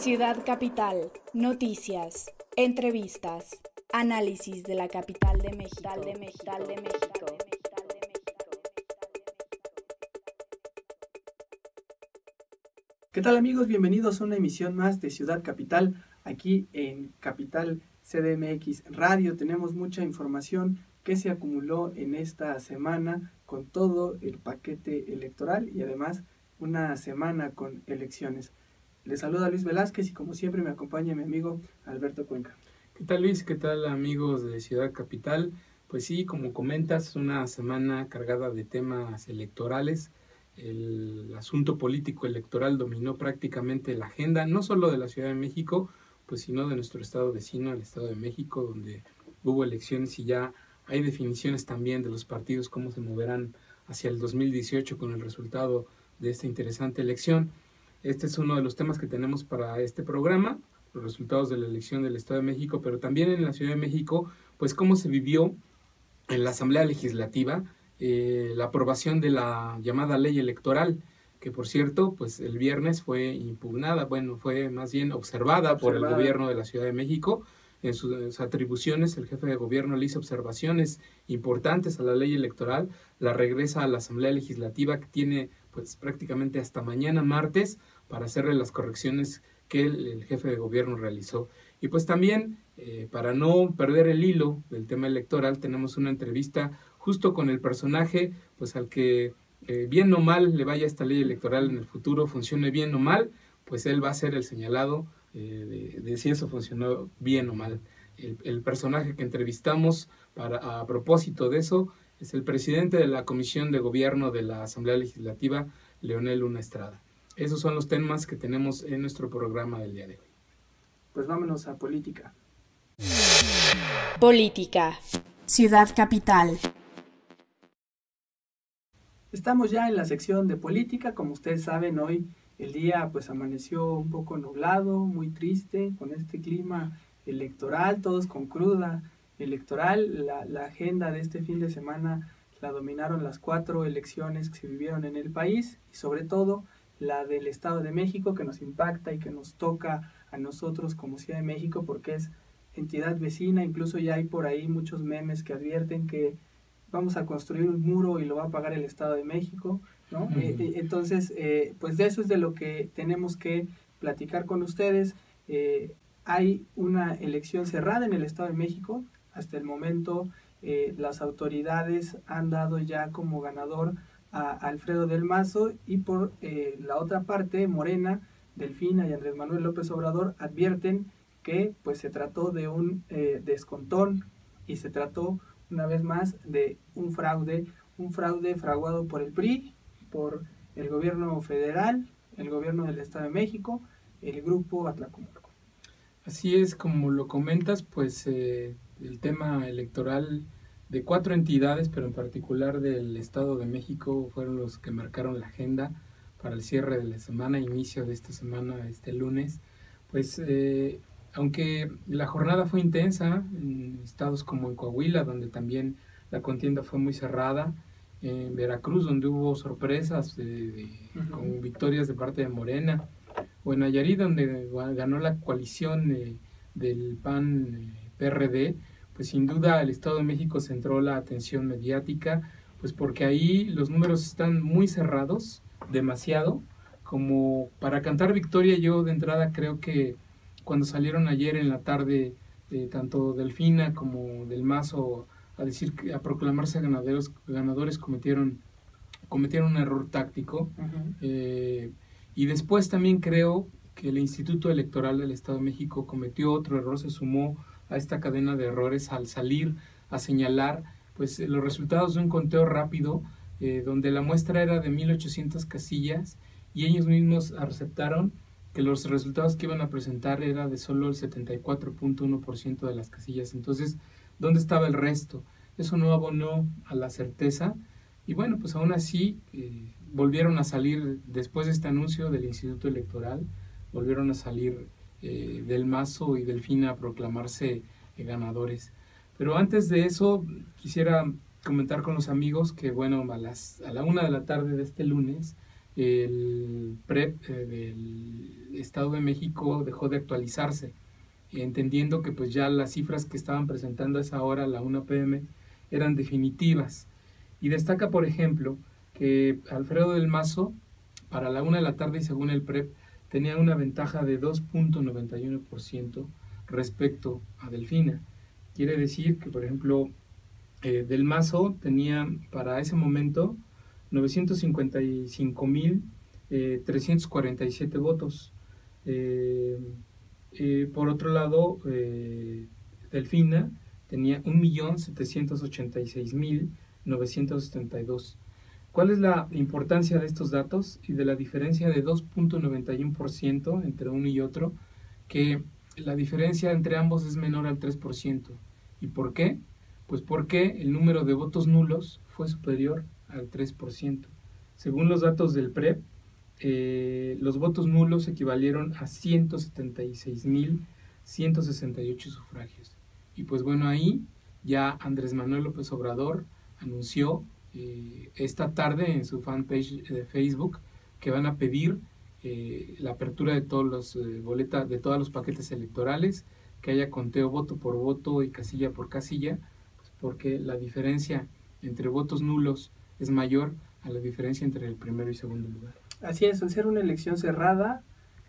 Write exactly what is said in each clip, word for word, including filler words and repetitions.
Ciudad Capital, noticias, entrevistas, análisis de la capital de México. De México, de México. ¿Qué tal, amigos? Bienvenidos a una emisión más de Ciudad Capital. Aquí en Capital C D M X Radio tenemos mucha información que se acumuló en esta semana con todo el paquete electoral y además una semana con elecciones. Les saluda Luis Velázquez y como siempre me acompaña mi amigo Alberto Cuenca. ¿Qué tal, Luis? ¿Qué tal, amigos de Ciudad Capital? Pues sí, como comentas, una semana cargada de temas electorales. El asunto político electoral dominó prácticamente la agenda, no solo de la Ciudad de México, pues sino de nuestro estado vecino, el Estado de México, donde hubo elecciones y ya hay definiciones también de los partidos, cómo se moverán hacia el dos mil dieciocho con el resultado de esta interesante elección. Este es uno de los temas que tenemos para este programa, los resultados de la elección del Estado de México, pero también en la Ciudad de México, pues cómo se vivió en la Asamblea Legislativa eh, la aprobación de la llamada ley electoral, que por cierto, pues el viernes fue impugnada, bueno, fue más bien observada, observada. por el gobierno de la Ciudad de México. En sus atribuciones, el jefe de gobierno le hizo observaciones importantes a la ley electoral, la regresa a la Asamblea Legislativa, que tiene pues prácticamente hasta mañana martes para hacerle las correcciones que el, el jefe de gobierno realizó. Y pues también, eh, para no perder el hilo del tema electoral, tenemos una entrevista justo con el personaje pues al que eh, bien o mal le vaya esta ley electoral en el futuro, funcione bien o mal, pues él va a ser el señalado eh, de, de si eso funcionó bien o mal. El, el personaje que entrevistamos para, a propósito de eso, es el presidente de la Comisión de Gobierno de la Asamblea Legislativa, Leonel Luna Estrada. Esos son los temas que tenemos en nuestro programa del día de hoy. Pues vámonos a política. Política. Ciudad Capital. Estamos ya en la sección de política. Como ustedes saben, hoy el día pues amaneció un poco nublado, muy triste, con este clima electoral, todos con cruda electoral. La, la agenda de este fin de semana la dominaron las cuatro elecciones que se vivieron en el país y sobre todo la del Estado de México, que nos impacta y que nos toca a nosotros como Ciudad de México porque es entidad vecina. Incluso ya hay por ahí muchos memes que advierten que vamos a construir un muro y lo va a pagar el Estado de México, ¿no? Uh-huh. eh, entonces eh, pues de eso es de lo que tenemos que platicar con ustedes. Eh, hay una elección cerrada en el Estado de México. Hasta el momento eh, las autoridades han dado ya como ganador a Alfredo del Mazo y por eh, la otra parte Morena, Delfina y Andrés Manuel López Obrador advierten que pues se trató de un eh, descontón y se trató una vez más de un fraude, un fraude fraguado por el P R I, por el gobierno federal, el gobierno del Estado de México, el grupo Atlacomulco. Así es, como lo comentas, pues eh... el tema electoral de cuatro entidades, pero en particular del Estado de México, fueron los que marcaron la agenda para el cierre de la semana, inicio de esta semana, este lunes. Pues eh, aunque la jornada fue intensa, en estados como en Coahuila, donde también la contienda fue muy cerrada, en Veracruz, donde hubo sorpresas de, de, uh-huh. con victorias de parte de Morena, o en Nayarit, donde ganó la coalición eh, del P A N eh, P R D, pues sin duda el Estado de México centró la atención mediática, pues porque ahí los números están muy cerrados, demasiado, como para cantar victoria. Yo de entrada creo que cuando salieron ayer en la tarde, eh, tanto Delfina como Del Mazo a decir, a proclamarse ganaderos, ganadores, cometieron, cometieron un error táctico. Uh-huh. eh, y después también creo que el Instituto Electoral del Estado de México cometió otro error, se sumó a esta cadena de errores al salir a señalar pues los resultados de un conteo rápido eh, donde la muestra era de mil ochocientas casillas y ellos mismos aceptaron que los resultados que iban a presentar era de solo el setenta y cuatro punto uno por ciento de las casillas. Entonces, ¿dónde estaba el resto? Eso no abonó a la certeza y bueno, pues aún así eh, volvieron a salir después de este anuncio del Instituto Electoral, volvieron a salir Eh, Del Mazo y Delfina a proclamarse eh, ganadores. Pero antes de eso quisiera comentar con los amigos que bueno, a, las, a la una de la tarde de este lunes el P R E P eh, del Estado de México dejó de actualizarse, entendiendo que pues ya las cifras que estaban presentando a esa hora, la una p m, eran definitivas. Y destaca, por ejemplo, que Alfredo del Mazo, para la una de la tarde y según el P R E P, tenía una ventaja de dos punto noventa y uno por ciento respecto a Delfina. Quiere decir que, por ejemplo, eh, Del Mazo tenía para ese momento novecientos cincuenta y cinco mil trescientos cuarenta y siete votos. Eh, eh, por otro lado, eh, Delfina tenía un millón setecientos ochenta y seis mil novecientos setenta y dos. ¿Cuál es la importancia de estos datos y de la diferencia de dos punto noventa y uno por ciento entre uno y otro? Que la diferencia entre ambos es menor al tres por ciento. ¿Y por qué? Pues porque el número de votos nulos fue superior al tres por ciento. Según los datos del P R E P, eh, los votos nulos equivalieron a ciento setenta y seis mil ciento sesenta y ocho sufragios. Y pues bueno, ahí ya Andrés Manuel López Obrador anunció Eh, esta tarde en su fanpage de Facebook que van a pedir eh, la apertura de todos los eh, boletas, de todos los paquetes electorales, que haya conteo voto por voto y casilla por casilla, pues porque la diferencia entre votos nulos es mayor a la diferencia entre el primero y segundo lugar. Así es, al ser una elección cerrada,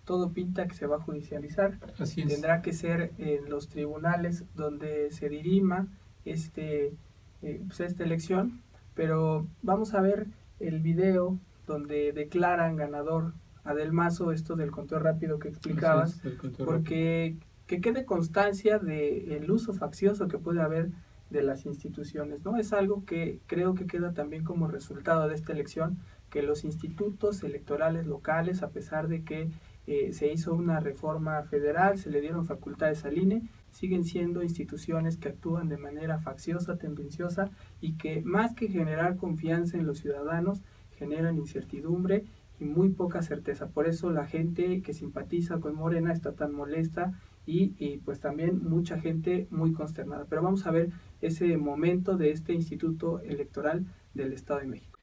todo pinta que se va a judicializar. Así es. Tendrá que ser en los tribunales donde se dirima este, eh, pues esta elección. Pero vamos a ver el video donde declaran ganador a Del Mazo, esto del conteo rápido que explicabas, sí, porque que quede constancia del uso faccioso que puede haber de las instituciones, ¿no? Es algo que creo que queda también como resultado de esta elección, que los institutos electorales locales, a pesar de que eh, se hizo una reforma federal, se le dieron facultades al I N E, siguen siendo instituciones que actúan de manera facciosa, tendenciosa, y que más que generar confianza en los ciudadanos, generan incertidumbre y muy poca certeza. Por eso la gente que simpatiza con Morena está tan molesta y, y pues también mucha gente muy consternada. Pero vamos a ver ese momento de este Instituto Electoral del Estado de México.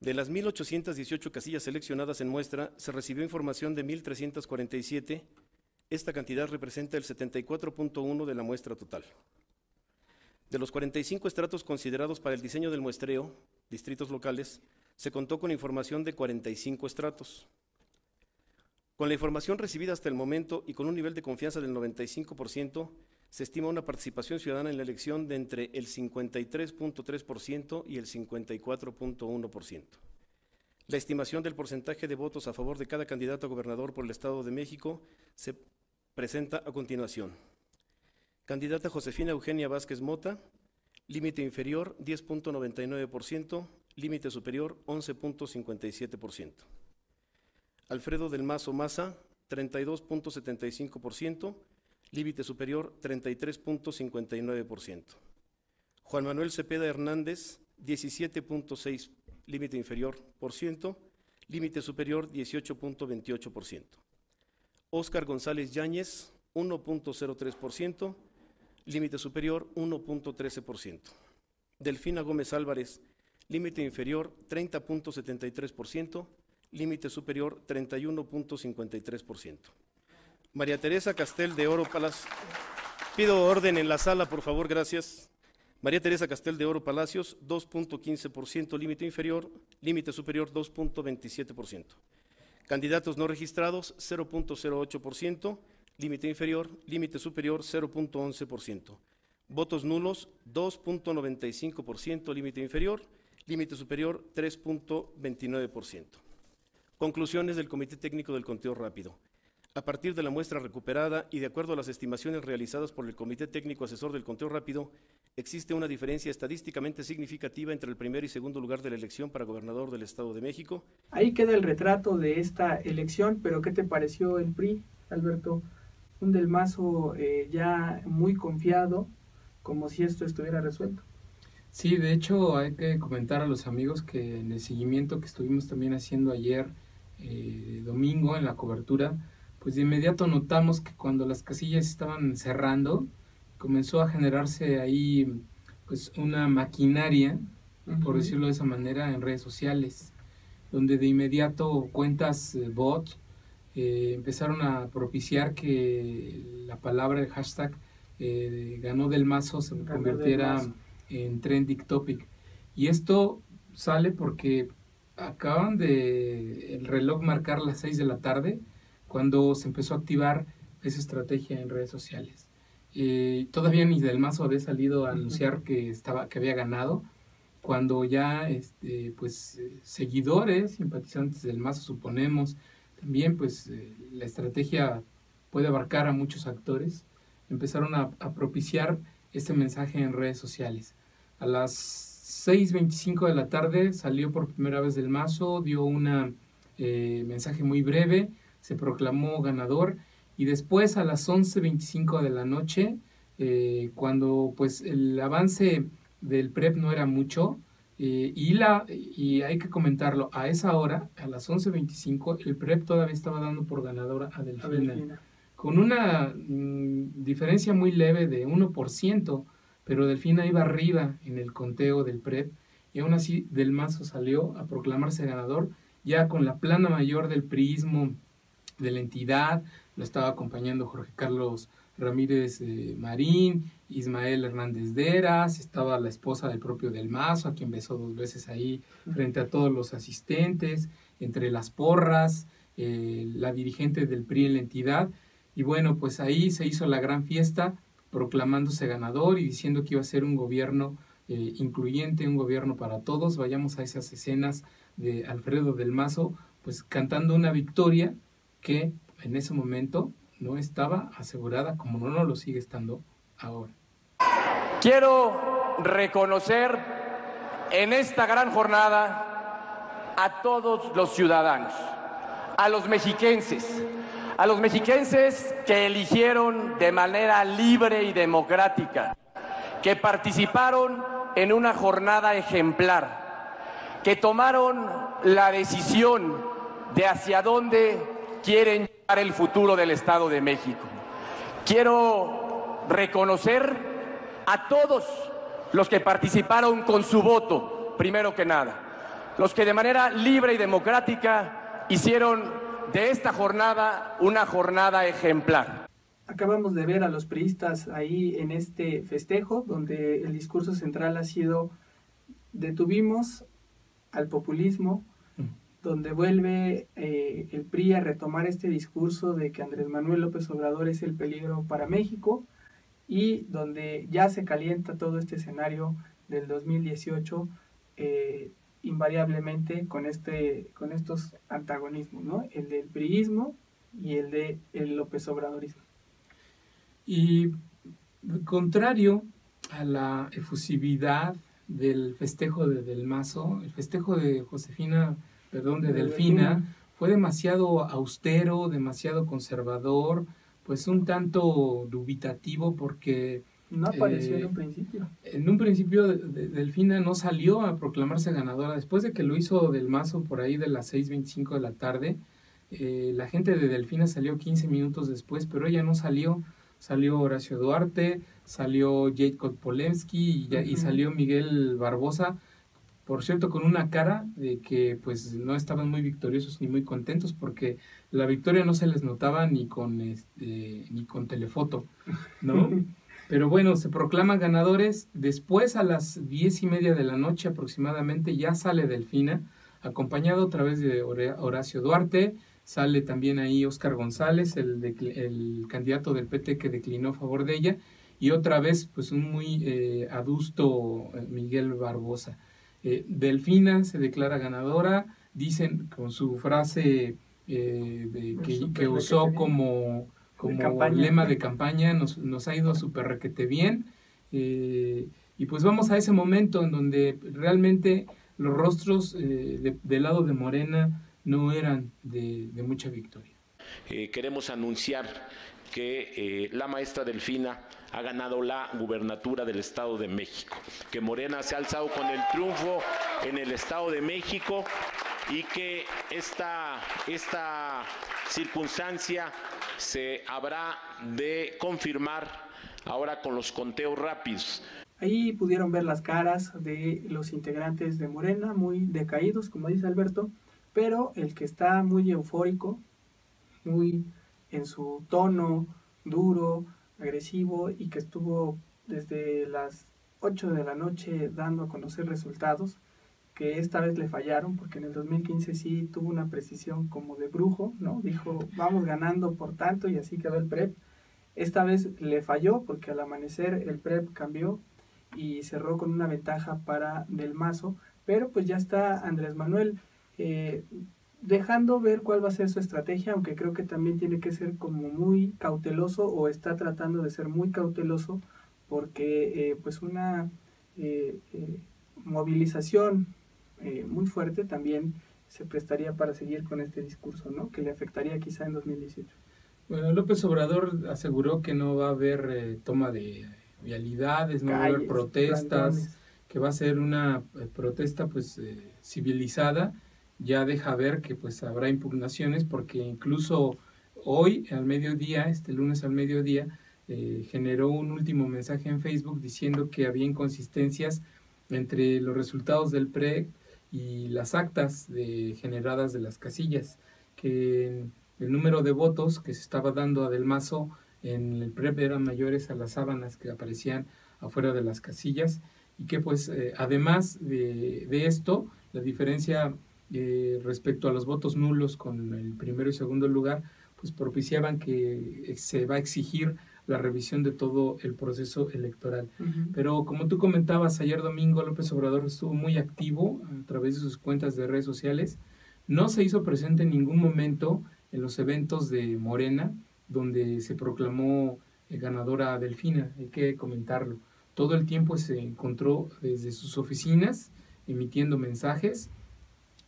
De las mil ochocientas dieciocho casillas seleccionadas en muestra, se recibió información de mil trescientas cuarenta y siete. Esta cantidad representa el setenta y cuatro punto uno por ciento de la muestra total. De los cuarenta y cinco estratos considerados para el diseño del muestreo, distritos locales, se contó con información de cuarenta y cinco estratos. Con la información recibida hasta el momento y con un nivel de confianza del noventa y cinco por ciento, se estima una participación ciudadana en la elección de entre el cincuenta y tres punto tres por ciento y el cincuenta y cuatro punto uno por ciento. La estimación del porcentaje de votos a favor de cada candidato a gobernador por el Estado de México se presenta a continuación. Candidata Josefina Eugenia Vázquez Mota, límite inferior diez punto noventa y nueve por ciento, límite superior once punto cincuenta y siete por ciento. Alfredo del Mazo Maza, treinta y dos punto setenta y cinco por ciento, límite superior treinta y tres punto cincuenta y nueve por ciento. Juan Manuel Cepeda Hernández, diecisiete punto seis por ciento, límite inferior por ciento, límite superior dieciocho punto veintiocho por ciento. Óscar González Yáñez, uno punto cero tres por ciento, límite superior uno punto trece por ciento. Delfina Gómez Álvarez, límite inferior treinta punto setenta y tres por ciento, límite superior treinta y uno punto cincuenta y tres por ciento. María Teresa Castel de Oro Palacios, pido orden en la sala, por favor, gracias. María Teresa Castel de Oro Palacios, dos punto quince por ciento límite inferior, límite superior dos punto veintisiete por ciento. Candidatos no registrados, cero punto cero ocho por ciento, límite inferior, límite superior cero punto once por ciento. Votos nulos, dos punto noventa y cinco por ciento límite inferior, límite superior tres punto veintinueve por ciento. Conclusiones del Comité Técnico del Conteo Rápido. A partir de la muestra recuperada y de acuerdo a las estimaciones realizadas por el Comité Técnico Asesor del Conteo Rápido, existe una diferencia estadísticamente significativa entre el primer y segundo lugar de la elección para gobernador del Estado de México. Ahí queda el retrato de esta elección, pero ¿qué te pareció el P R I, Alberto? Un Del Mazo eh, ya muy confiado, como si esto estuviera resuelto. Sí, de hecho hay que comentar a los amigos que en el seguimiento que estuvimos también haciendo ayer, eh, domingo, en la cobertura, pues de inmediato notamos que cuando las casillas estaban cerrando, comenzó a generarse ahí pues una maquinaria, uh-huh, por decirlo de esa manera, en redes sociales. donde de inmediato cuentas bot eh, empezaron a propiciar que la palabra, el hashtag eh, ganó del Mazo se ganó convirtiera Mazo. en trending topic. Y esto sale porque acaban de el reloj marcar las seis de la tarde cuando se empezó a activar esa estrategia en redes sociales. Eh, todavía ni del Mazo había salido a anunciar que, estaba, que había ganado, cuando ya este, pues, seguidores, simpatizantes del Mazo, suponemos, también pues eh, la estrategia puede abarcar a muchos actores, empezaron a, a propiciar este mensaje en redes sociales. A las seis veinticinco de la tarde salió por primera vez del Mazo, dio un eh, mensaje muy breve, se proclamó ganador, y después a las once veinticinco de la noche, eh, cuando pues el avance del PREP no era mucho, eh, y, la, y hay que comentarlo, a esa hora, a las once veinticinco, el PREP todavía estaba dando por ganadora a Delfina, con una mm, diferencia muy leve de uno por ciento, pero Delfina iba arriba en el conteo del PREP, y aún así del Mazo salió a proclamarse ganador, ya con la plana mayor del priismo de la entidad. Lo estaba acompañando Jorge Carlos Ramírez eh, Marín, Ismael Hernández Deras, estaba la esposa del propio del Mazo, a quien besó dos veces ahí frente a todos los asistentes, entre las porras, eh, la dirigente del P R I en la entidad, y bueno, pues ahí se hizo la gran fiesta, proclamándose ganador y diciendo que iba a ser un gobierno eh, incluyente, un gobierno para todos. Vayamos a esas escenas de Alfredo del Mazo, pues cantando una victoria que en ese momento no estaba asegurada, como no, no lo sigue estando ahora. Quiero reconocer en esta gran jornada a todos los ciudadanos, a los mexiquenses, a los mexiquenses que eligieron de manera libre y democrática, que participaron en una jornada ejemplar, que tomaron la decisión de hacia dónde quieren llevar el futuro del Estado de México. Quiero reconocer a todos los que participaron con su voto, primero que nada, los que de manera libre y democrática hicieron de esta jornada una jornada ejemplar. Acabamos de ver a los priistas ahí en este festejo, donde el discurso central ha sido: detuvimos al populismo, donde vuelve eh, el P R I a retomar este discurso de que Andrés Manuel López Obrador es el peligro para México, y donde ya se calienta todo este escenario del dos mil dieciocho eh, invariablemente con, este, con estos antagonismos, ¿no? El del priismo y el de el López Obradorismo. Y contrario a la efusividad del festejo de del Mazo, el festejo de Josefina, perdón, de, de Delfina, Delfina, fue demasiado austero, demasiado conservador, pues un tanto dubitativo porque no apareció eh, en un principio. En un principio de, de, Delfina no salió a proclamarse ganadora. Después de que lo hizo del Mazo por ahí de las seis veinticinco de la tarde, eh, la gente de Delfina salió quince minutos después, pero ella no salió. Salió Horacio Duarte, salió Jacob Polemski y, uh-huh. y salió Miguel Barbosa, por cierto, con una cara de que pues no estaban muy victoriosos ni muy contentos, porque la victoria no se les notaba ni con, este, ni con telefoto, ¿no? Pero bueno, se proclaman ganadores. Después a las diez y media de la noche aproximadamente ya sale Delfina, acompañado otra vez de Horacio Duarte, sale también ahí Óscar González, el, de, el candidato del P T que declinó a favor de ella, y otra vez pues un muy eh, adusto Miguel Barbosa. Eh, Delfina se declara ganadora, dicen con su frase eh, de, que, que usó como... como lema de campaña, nos, nos ha ido súper requete bien, eh, y pues vamos a ese momento en donde realmente los rostros eh, de, del lado de Morena no eran de, de mucha victoria. Eh, queremos anunciar que eh, la maestra Delfina ha ganado la gubernatura del Estado de México, que Morena se ha alzado con el triunfo en el Estado de México y que esta, esta circunstancia se habrá de confirmar ahora con los conteos rápidos. Ahí pudieron ver las caras de los integrantes de Morena, muy decaídos, como dice Alberto, pero el que está muy eufórico, muy en su tono duro, agresivo y que estuvo desde las ocho de la noche dando a conocer resultados, que esta vez le fallaron, porque en el dos mil quince sí tuvo una precisión como de brujo, ¿no? Dijo, vamos ganando por tanto, y así quedó el P R E P. Esta vez le falló, porque al amanecer el P R E P cambió y cerró con una ventaja para Del Mazo, pero pues ya está Andrés Manuel eh, dejando ver cuál va a ser su estrategia, aunque creo que también tiene que ser como muy cauteloso, o está tratando de ser muy cauteloso, porque eh, pues una eh, eh, movilización eh, muy fuerte también se prestaría para seguir con este discurso, ¿no? Que le afectaría quizá en dos mil dieciocho. Bueno, López Obrador aseguró que no va a haber eh, toma de vialidades, no calles, va a haber protestas, plantones. Que va a ser una eh, protesta pues eh, civilizada. Ya deja ver que pues habrá impugnaciones, porque incluso hoy al mediodía, este lunes al mediodía, eh, generó un último mensaje en Facebook diciendo que había inconsistencias entre los resultados del P R E y las actas de, generadas de las casillas, que el número de votos que se estaba dando a Del Mazo en el P R E P eran mayores a las sábanas que aparecían afuera de las casillas, y que pues eh, además de, de esto, la diferencia eh, respecto a los votos nulos con el primero y segundo lugar, pues propiciaban que se va a exigir la revisión de todo el proceso electoral. Uh-huh. Pero como tú comentabas, ayer domingo López Obrador estuvo muy activo a través de sus cuentas de redes sociales. No se hizo presente en ningún momento en los eventos de Morena, donde se proclamó eh, ganadora a Delfina, hay que comentarlo. Todo el tiempo se encontró desde sus oficinas emitiendo mensajes,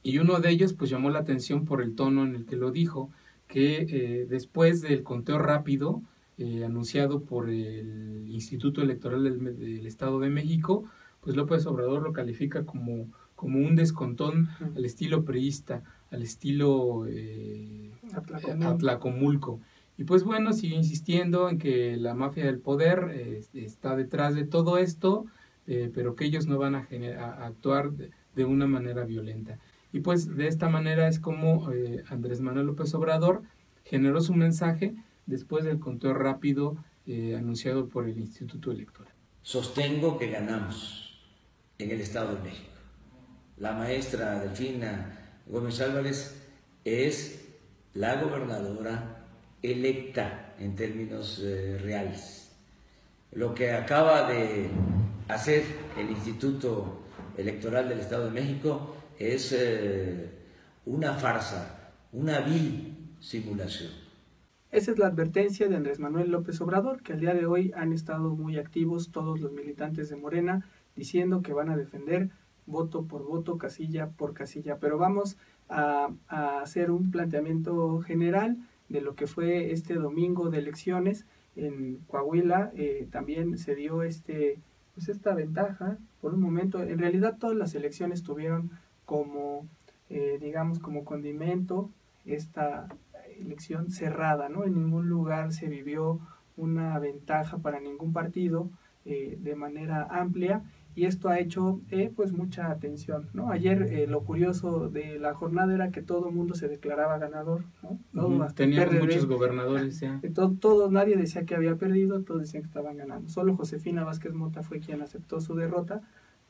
y uno de ellos pues llamó la atención por el tono en el que lo dijo, que eh, después del conteo rápido, Eh, anunciado por el Instituto Electoral del, del Estado de México, pues López Obrador lo califica como, como un descontón uh-huh. al estilo priista, al estilo eh, Atlacomulco. Atlacomulco. Y pues bueno, sigue insistiendo en que la mafia del poder eh, está detrás de todo esto, eh, pero que ellos no van a, a actuar de, de una manera violenta. Y pues de esta manera es como eh, Andrés Manuel López Obrador generó su mensaje después del conteo rápido eh, anunciado por el Instituto Electoral. Sostengo que ganamos en el Estado de México. La maestra Delfina Gómez Álvarez es la gobernadora electa en términos eh, reales. Lo que acaba de hacer el Instituto Electoral del Estado de México es eh, una farsa, una vil simulación. Esa es la advertencia de Andrés Manuel López Obrador, que al día de hoy han estado muy activos todos los militantes de Morena, diciendo que van a defender voto por voto, casilla por casilla. Pero vamos a, a hacer un planteamiento general de lo que fue este domingo de elecciones. En Coahuila eh, también se dio este, pues esta ventaja por un momento. En realidad todas las elecciones tuvieron como, eh, digamos, como condimento esta elección cerrada, ¿no? En ningún lugar se vivió una ventaja para ningún partido eh, de manera amplia, y esto ha hecho eh, pues mucha atención, ¿no? Ayer eh, lo curioso de la jornada era que todo el mundo se declaraba ganador, ¿no? Todo, tenían muchos gobernadores, ¿eh? Todos, todo, nadie decía que había perdido, todos decían que estaban ganando. Solo Josefina Vázquez Mota fue quien aceptó su derrota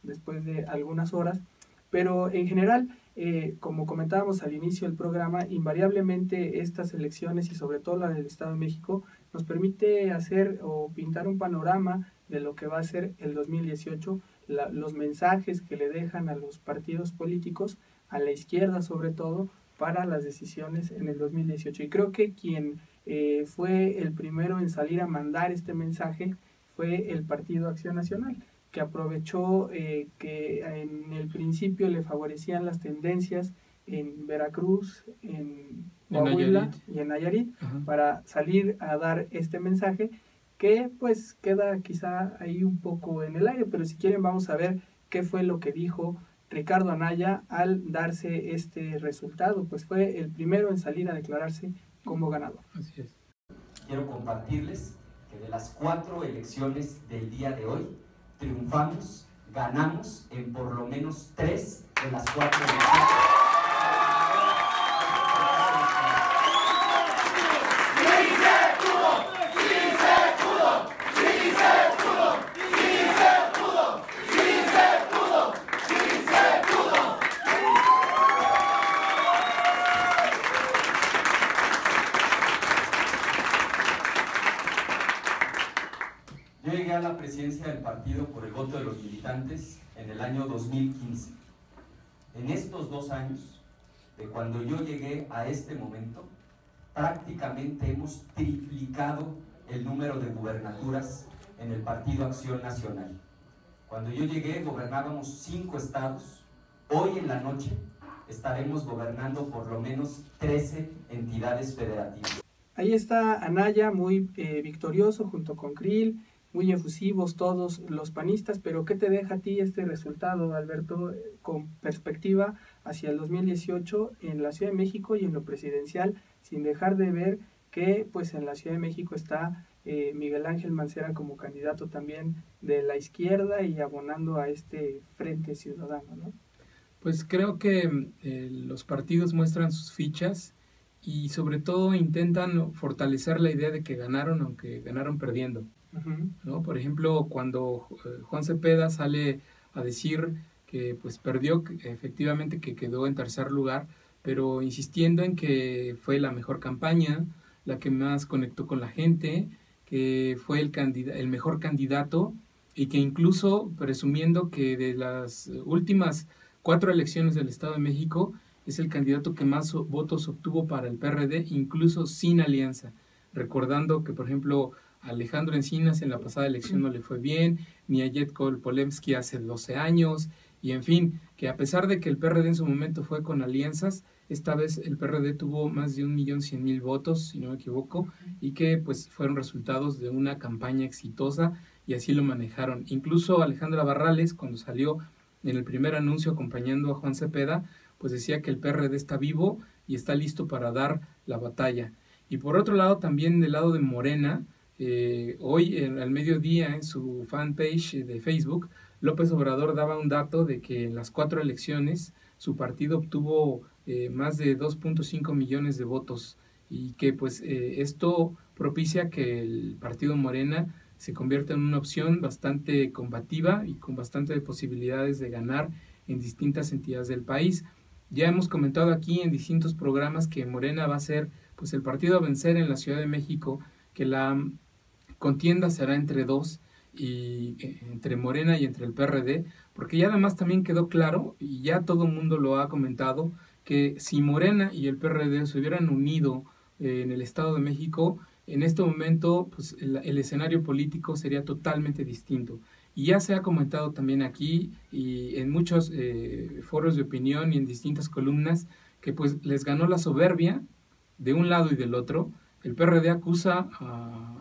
después de algunas horas, pero en general, Eh, como comentábamos al inicio del programa, invariablemente estas elecciones, y sobre todo la del Estado de México, nos permite hacer o pintar un panorama de lo que va a ser el dos mil dieciocho, la, los mensajes que le dejan a los partidos políticos, a la izquierda sobre todo, para las decisiones en el dos mil dieciocho. Y creo que quien eh, fue el primero en salir a mandar este mensaje fue el Partido Acción Nacional, que aprovechó eh, que en el principio le favorecían las tendencias en Veracruz, en Coahuila y en Nayarit, ajá, para salir a dar este mensaje, que pues queda quizá ahí un poco en el aire, pero si quieren vamos a ver qué fue lo que dijo Ricardo Anaya al darse este resultado, pues fue el primero en salir a declararse como ganador. Así es. Quiero compartirles que de las cuatro elecciones del día de hoy, triunfamos, ganamos en por lo menos tres de las cuatro elecciones. a la presidencia del partido por el voto de los militantes en el año dos mil quince. En estos dos años, de cuando yo llegué a este momento, prácticamente hemos triplicado el número de gubernaturas en el Partido Acción Nacional. Cuando yo llegué gobernábamos cinco estados, hoy en la noche estaremos gobernando por lo menos trece entidades federativas. Ahí está Anaya, muy eh, victorioso junto con Krill, muy efusivos todos los panistas, pero ¿qué te deja a ti este resultado, Alberto, con perspectiva hacia el dos mil dieciocho en la Ciudad de México y en lo presidencial, sin dejar de ver que pues en la Ciudad de México está eh, Miguel Ángel Mancera como candidato también de la izquierda y abonando a este Frente Ciudadano, ¿no? Pues creo que eh, los partidos muestran sus fichas y sobre todo intentan fortalecer la idea de que ganaron, aunque ganaron perdiendo. Uh-huh. ¿No? Por ejemplo, cuando Juan Cepeda sale a decir que pues perdió, efectivamente que quedó en tercer lugar, pero insistiendo en que fue la mejor campaña, la que más conectó con la gente, que fue el, el mejor candidato y que incluso presumiendo que de las últimas cuatro elecciones del Estado de México es el candidato que más votos obtuvo para el P R D, incluso sin alianza. Recordando que, por ejemplo, a Alejandro Encinas en la pasada elección no le fue bien, ni a Yetko Polemski hace doce años, y en fin, que a pesar de que el P R D en su momento fue con alianzas, esta vez el P R D tuvo más de un millón cien mil votos, si no me equivoco, y que pues fueron resultados de una campaña exitosa, y así lo manejaron. Incluso Alejandra Barrales, cuando salió en el primer anuncio acompañando a Juan Cepeda, pues decía que el P R D está vivo y está listo para dar la batalla. Y por otro lado, también del lado de Morena, eh, hoy en, al mediodía en su fanpage de Facebook, López Obrador daba un dato de que en las cuatro elecciones su partido obtuvo eh, más de dos punto cinco millones de votos y que pues eh, esto propicia que el partido Morena se convierta en una opción bastante combativa y con bastantes posibilidades de ganar en distintas entidades del país. Ya hemos comentado aquí en distintos programas que Morena va a ser pues el partido a vencer en la Ciudad de México, que la contienda será entre dos, y entre Morena y entre el P R D, porque ya además también quedó claro, y ya todo el mundo lo ha comentado, que si Morena y el P R D se hubieran unido eh, en el Estado de México, en este momento pues, el, el escenario político sería totalmente distinto. Y ya se ha comentado también aquí y en muchos eh, foros de opinión y en distintas columnas que pues les ganó la soberbia de un lado y del otro. El P R D acusa a,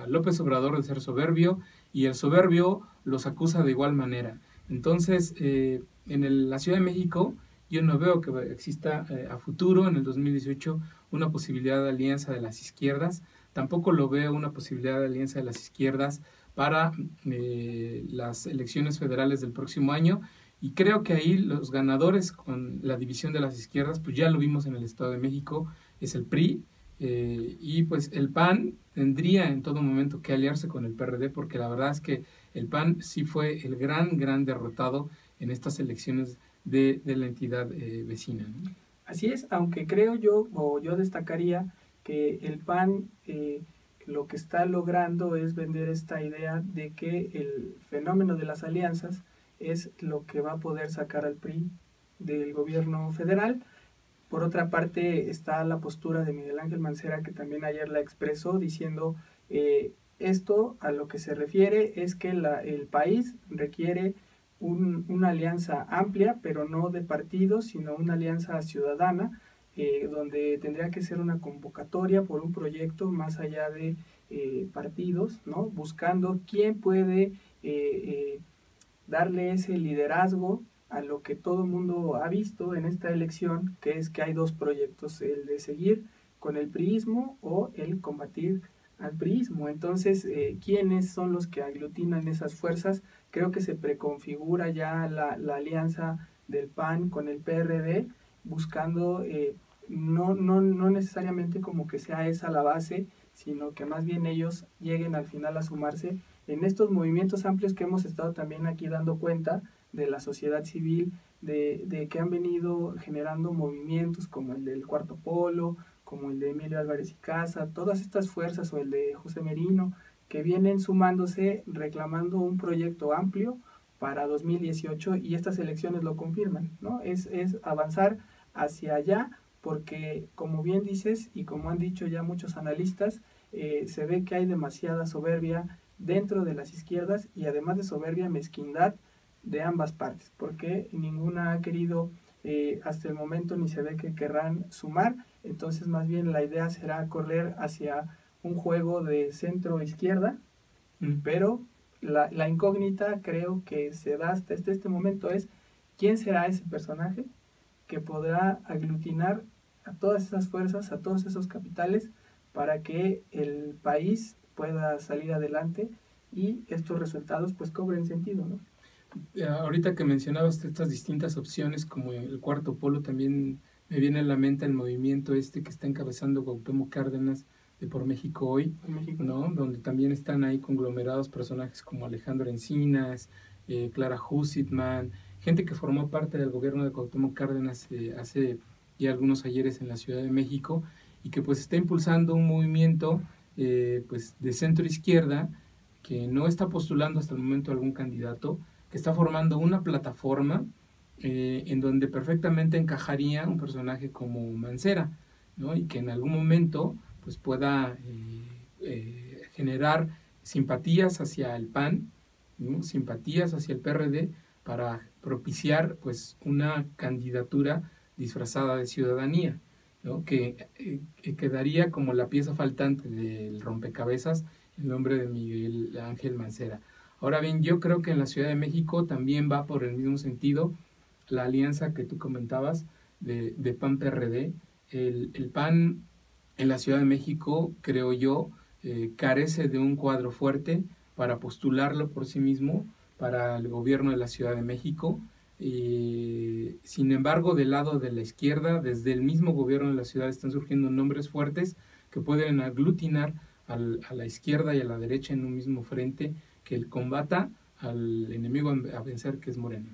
a López Obrador de ser soberbio y el soberbio los acusa de igual manera. Entonces, eh, en el, la Ciudad de México yo no veo que exista eh, a futuro en el dos mil dieciocho una posibilidad de alianza de las izquierdas. Tampoco lo veo una posibilidad de alianza de las izquierdas para eh, las elecciones federales del próximo año, y creo que ahí los ganadores con la división de las izquierdas, pues ya lo vimos en el Estado de México, es el P R I, eh, y pues el P A N tendría en todo momento que aliarse con el P R D, porque la verdad es que el P A N sí fue el gran, gran derrotado en estas elecciones de, de la entidad eh, vecina, ¿no? Así es, aunque creo yo, o yo destacaría que el P A N... Eh, lo que está logrando es vender esta idea de que el fenómeno de las alianzas es lo que va a poder sacar al P R I del gobierno federal. Por otra parte está la postura de Miguel Ángel Mancera, que también ayer la expresó diciendo eh, esto a lo que se refiere es que la, el país requiere un, una alianza amplia, pero no de partidos, sino una alianza ciudadana, Eh, donde tendría que ser una convocatoria por un proyecto más allá de eh, partidos, ¿no? Buscando quién puede eh, eh, darle ese liderazgo a lo que todo el mundo ha visto en esta elección, que es que hay dos proyectos, el de seguir con el priismo o el combatir al priismo. Entonces, eh, ¿quiénes son los que aglutinan esas fuerzas? Creo que se preconfigura ya la, la alianza del P A N con el P R D, buscando eh, no, no, no necesariamente como que sea esa la base, sino que más bien ellos lleguen al final a sumarse en estos movimientos amplios que hemos estado también aquí dando cuenta de la sociedad civil, de, de que han venido generando movimientos como el del Cuarto Polo, como el de Emilio Álvarez y Casa, todas estas fuerzas, o el de José Merino, que vienen sumándose reclamando un proyecto amplio para dos mil dieciocho, y estas elecciones lo confirman, ¿no? Es, es avanzar hacia allá, porque como bien dices y como han dicho ya muchos analistas, eh, se ve que hay demasiada soberbia dentro de las izquierdas, y además de soberbia, mezquindad de ambas partes, porque ninguna ha querido eh, hasta el momento, ni se ve que querrán sumar. Entonces más bien la idea será correr hacia un juego de centro-izquierda, mm. pero la, la incógnita creo que se da hasta este, este momento es quién será ese personaje que podrá aglutinar a todas esas fuerzas, a todos esos capitales, para que el país pueda salir adelante y estos resultados pues cobren sentido, ¿no? Ahorita que mencionabas estas distintas opciones como el cuarto polo, también me viene a la mente el movimiento este que está encabezando Cuauhtémoc Cárdenas de Por México Hoy, México. ¿no? Donde también están ahí conglomerados personajes como Alejandro Encinas, eh, Clara Hussitman, gente que formó parte del gobierno de Cuauhtémoc Cárdenas eh, hace ya algunos ayeres en la Ciudad de México, y que pues está impulsando un movimiento eh, pues de centro izquierda que no está postulando hasta el momento algún candidato, que está formando una plataforma eh, en donde perfectamente encajaría un personaje como Mancera, ¿no? Y que en algún momento pues pueda eh, eh, generar simpatías hacia el P A N, ¿no? Simpatías hacia el P R D, para propiciar pues una candidatura disfrazada de ciudadanía, ¿no? Que eh, que quedaría como la pieza faltante del rompecabezas el nombre de Miguel Ángel Mancera. Ahora bien, yo creo que en la Ciudad de México también va por el mismo sentido la alianza que tú comentabas de, de P A N P R D. El, el P A N en la Ciudad de México, creo yo, eh, carece de un cuadro fuerte para postularlo por sí mismo para el gobierno de la Ciudad de México. Eh, sin embargo, del lado de la izquierda, desde el mismo gobierno de la ciudad están surgiendo nombres fuertes que pueden aglutinar al, a la izquierda y a la derecha en un mismo frente, que el combata al enemigo a vencer, que es Moreno.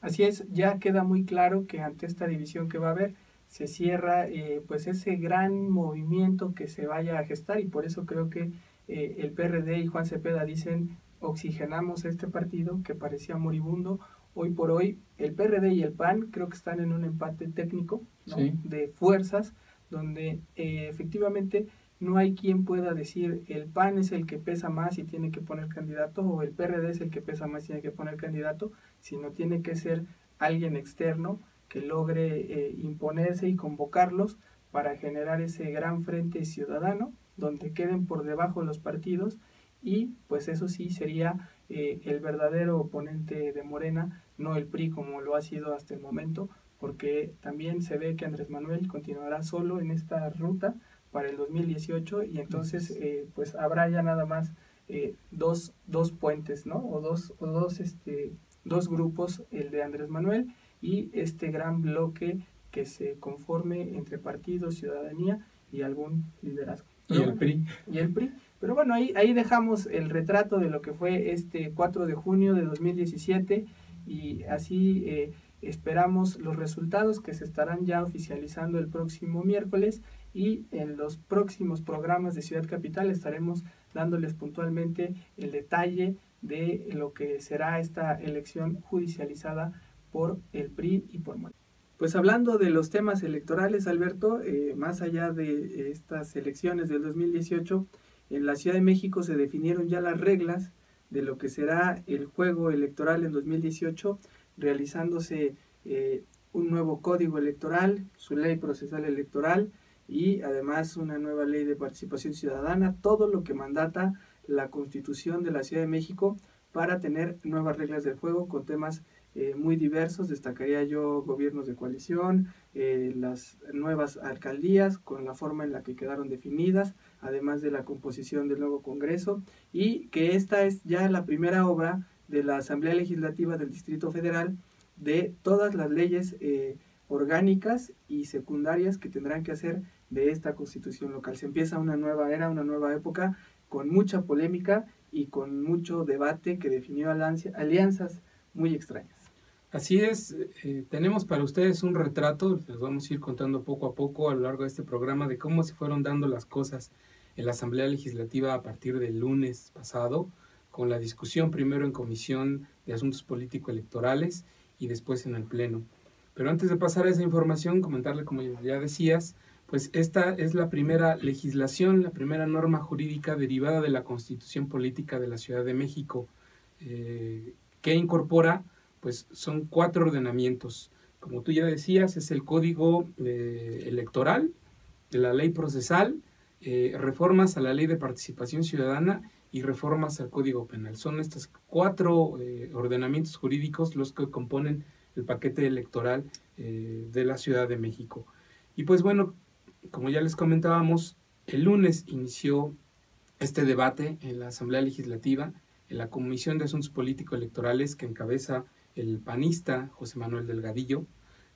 Así es, ya queda muy claro que ante esta división que va a haber, se cierra eh, pues ese gran movimiento que se vaya a gestar, y por eso creo que eh, el P R D y Juan Cepeda dicen: oxigenamos este partido que parecía moribundo. Hoy por hoy el P R D y el P A N creo que están en un empate técnico, ¿no? Sí. De fuerzas, donde eh, efectivamente no hay quien pueda decir el P A N es el que pesa más y tiene que poner candidato, o el P R D es el que pesa más y tiene que poner candidato, sino tiene que ser alguien externo que logre eh, imponerse y convocarlos para generar ese gran frente ciudadano, donde queden por debajo los partidos, y pues eso sí sería eh, el verdadero oponente de Morena, no el P R I como lo ha sido hasta el momento, porque también se ve que Andrés Manuel continuará solo en esta ruta para el dos mil dieciocho, y entonces eh, pues habrá ya nada más eh, dos, dos puentes, ¿no? O dos, o dos, este, dos grupos, el de Andrés Manuel y este gran bloque que se conforme entre partidos, ciudadanía y algún liderazgo. Y el P R I. Y el P R I. Pero bueno, ahí, ahí dejamos el retrato de lo que fue este cuatro de junio de dos mil diecisiete, y así eh, esperamos los resultados que se estarán ya oficializando el próximo miércoles, y en los próximos programas de Ciudad Capital estaremos dándoles puntualmente el detalle de lo que será esta elección judicializada por el P R I y por Morena. Pues hablando de los temas electorales, Alberto, eh, más allá de estas elecciones del dos mil dieciocho, en la Ciudad de México se definieron ya las reglas de lo que será el juego electoral en dos mil dieciocho, realizándose eh, un nuevo código electoral, su ley procesal electoral y además una nueva ley de participación ciudadana, todo lo que mandata la Constitución de la Ciudad de México para tener nuevas reglas del juego con temas eh, muy diversos. Destacaría yo gobiernos de coalición, eh, las nuevas alcaldías con la forma en la que quedaron definidas, además de la composición del nuevo Congreso, y que esta es ya la primera obra de la Asamblea Legislativa del Distrito Federal de todas las leyes eh, orgánicas y secundarias que tendrán que hacer de esta Constitución local. Se empieza una nueva era, una nueva época, con mucha polémica y con mucho debate que definió alianzas muy extrañas. Así es, eh, tenemos para ustedes un retrato, les vamos a ir contando poco a poco a lo largo de este programa de cómo se fueron dando las cosas en la Asamblea Legislativa a partir del lunes pasado, con la discusión primero en Comisión de Asuntos Político-Electorales y después en el Pleno. Pero antes de pasar a esa información, comentarle, como ya decías, pues esta es la primera legislación, la primera norma jurídica derivada de la Constitución Política de la Ciudad de México, eh, que incorpora, pues son cuatro ordenamientos. Como tú ya decías, es el Código eh, Electoral, la Ley Procesal, eh, reformas a la Ley de Participación Ciudadana y reformas al Código Penal. Son estos cuatro eh, ordenamientos jurídicos los que componen el paquete electoral eh, de la Ciudad de México. Y pues bueno, como ya les comentábamos, el lunes inició este debate en la Asamblea Legislativa, en la Comisión de Asuntos Político-Electorales que encabeza el panista José Manuel Delgadillo.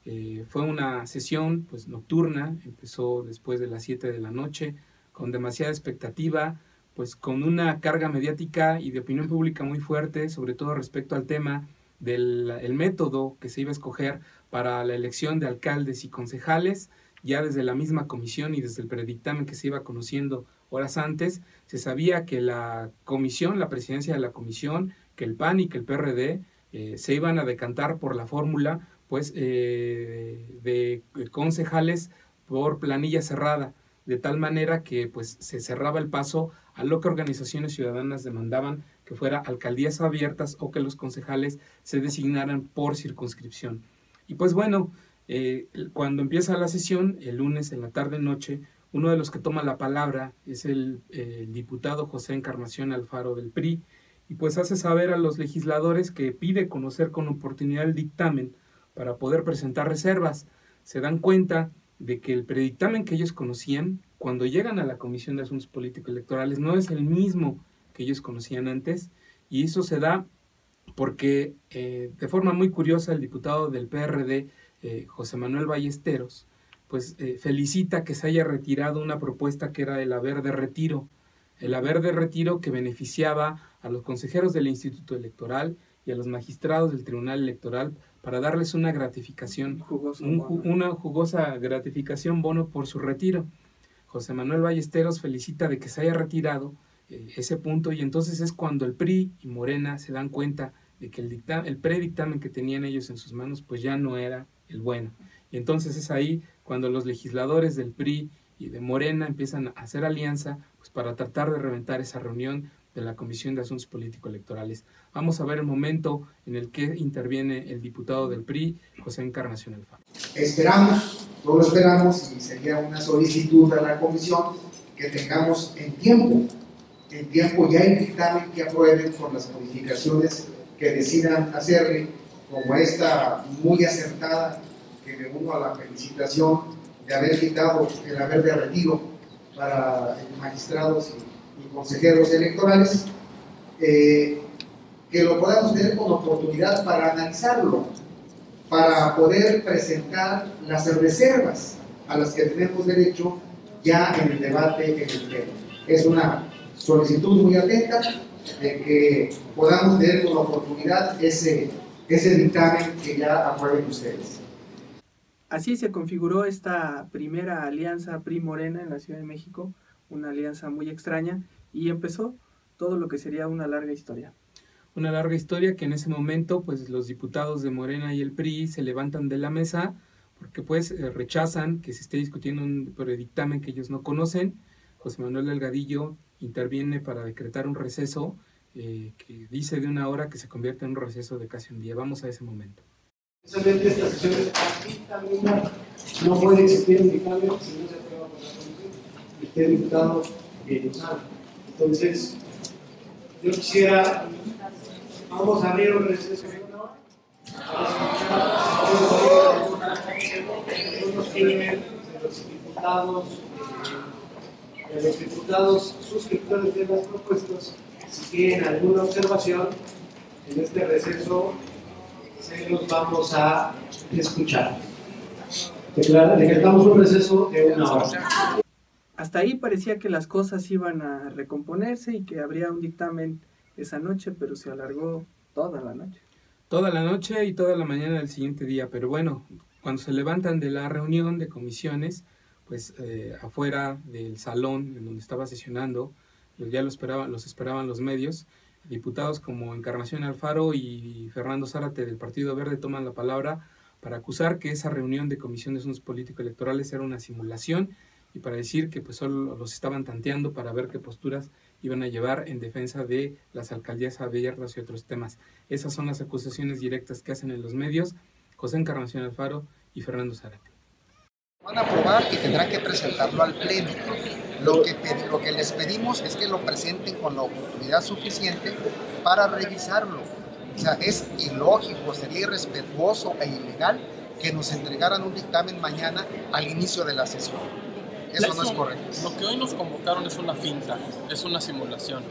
Eh, fue una sesión pues, nocturna, empezó después de las siete de la noche, con demasiada expectativa, pues con una carga mediática y de opinión pública muy fuerte, sobre todo respecto al tema del el método que se iba a escoger para la elección de alcaldes y concejales. Ya desde la misma comisión y desde el predictamen que se iba conociendo horas antes, se sabía que la comisión, la presidencia de la comisión, que el P A N y que el P R D eh, se iban a decantar por la fórmula pues, eh, de concejales por planilla cerrada, de tal manera que pues, se cerraba el paso a lo que organizaciones ciudadanas demandaban que fuera alcaldías abiertas o que los concejales se designaran por circunscripción. Y pues bueno, Eh, cuando empieza la sesión, el lunes en la tarde-noche, uno de los que toma la palabra es el, eh, el diputado José Encarnación Alfaro del P R I, y pues hace saber a los legisladores que pide conocer con oportunidad el dictamen para poder presentar reservas. Se dan cuenta de que el predictamen que ellos conocían, cuando llegan a la Comisión de Asuntos Político-Electorales, no es el mismo que ellos conocían antes, y eso se da porque, eh, de forma muy curiosa, el diputado del P R D, Eh, José Manuel Ballesteros, pues eh, felicita que se haya retirado una propuesta que era el haber de retiro, el haber de retiro que beneficiaba a los consejeros del Instituto Electoral y a los magistrados del Tribunal Electoral para darles una gratificación, un, una jugosa gratificación bono por su retiro. José Manuel Ballesteros felicita de que se haya retirado eh, ese punto, y entonces es cuando el P R I y Morena se dan cuenta de que el, dictamen, el predictamen que tenían ellos en sus manos pues ya no era el bueno. Y entonces es ahí cuando los legisladores del P R I y de Morena empiezan a hacer alianza pues, para tratar de reventar esa reunión de la Comisión de Asuntos Político-Electorales. Vamos a ver el momento en el que interviene el diputado del P R I, José Encarnación Alfaro. Esperamos, todos lo esperamos, y sería una solicitud a la Comisión que tengamos en tiempo, en tiempo ya el dictamen que aprueben con las modificaciones que decidan hacerle, como esta muy acertada, que me uno a la felicitación de haber quitado el haber de retiro para magistrados y, y consejeros electorales, eh, que lo podamos tener como oportunidad para analizarlo, para poder presentar las reservas a las que tenemos derecho ya en el debate en el pleno. Es una solicitud muy atenta de que podamos tener con oportunidad ese, ese dictamen que ya aprueben ustedes. Así se configuró esta primera alianza P R I-Morena en la Ciudad de México, una alianza muy extraña, y empezó todo lo que sería una larga historia. Una larga historia que en ese momento pues, los diputados de Morena y el P R I se levantan de la mesa porque pues rechazan que se esté discutiendo un predictamen que ellos no conocen. José Manuel Delgadillo interviene para decretar un receso eh, que dice de una hora que se convierte en un receso de casi un día. Vamos a ese momento. Precisamente esta sesión es no puede existir un dictamen si no se aprueba por la comisión. Usted, diputado, eh, lo sabe. Entonces, yo quisiera, vamos a abrir un receso de una hora. Algunos tienen los diputados. A los diputados suscriptores de las propuestas, si tienen alguna observación, en este receso se los vamos a escuchar. Decretamos un receso de una hora. Hasta ahí parecía que las cosas iban a recomponerse y que habría un dictamen esa noche, pero se alargó toda la noche. Toda la noche y toda la mañana del siguiente día, pero bueno, cuando se levantan de la reunión de comisiones, pues eh, afuera del salón en donde estaba sesionando, ya lo esperaban, los esperaban los medios. Diputados como Encarnación Alfaro y Fernando Zárate del Partido Verde toman la palabra para acusar que esa reunión de Comisión de Asuntos Político-Electorales era una simulación y para decir que pues solo los estaban tanteando para ver qué posturas iban a llevar en defensa de las alcaldías abiertas y otros temas. Esas son las acusaciones directas que hacen en los medios José Encarnación Alfaro y Fernando Zárate. Van a aprobar y tendrán que presentarlo al Pleno. Lo que, lo que les pedimos es que lo presenten con la oportunidad suficiente para revisarlo. O sea, es ilógico, sería irrespetuoso e ilegal que nos entregaran un dictamen mañana al inicio de la sesión. Eso no es correcto. Lo que hoy nos convocaron es una finta, es una simulación,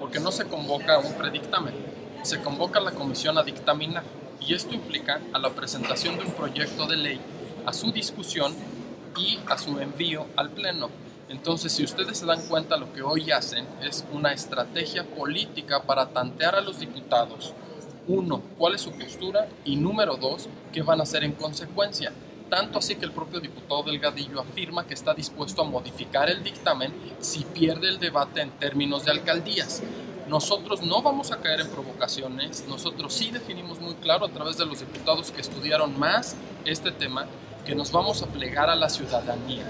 porque no se convoca un predictamen, se convoca a la comisión a dictaminar, y esto implica a la presentación de un proyecto de ley, a su discusión y a su envío al Pleno. Entonces, si ustedes se dan cuenta, lo que hoy hacen es una estrategia política para tantear a los diputados, uno, cuál es su postura, y número dos, qué van a hacer en consecuencia. Tanto así que el propio diputado Delgadillo afirma que está dispuesto a modificar el dictamen si pierde el debate en términos de alcaldías. Nosotros no vamos a caer en provocaciones, nosotros sí definimos muy claro a través de los diputados que estudiaron más este tema, que nos vamos a plegar a la ciudadanía,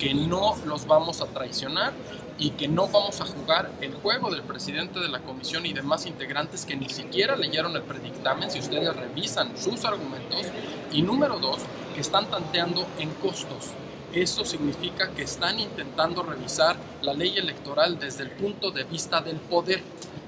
que no los vamos a traicionar y que no vamos a jugar el juego del presidente de la comisión y demás integrantes que ni siquiera leyeron el predictamen, si ustedes revisan sus argumentos. Y número dos, que están tanteando en costos. Eso significa que están intentando revisar la ley electoral desde el punto de vista del poder.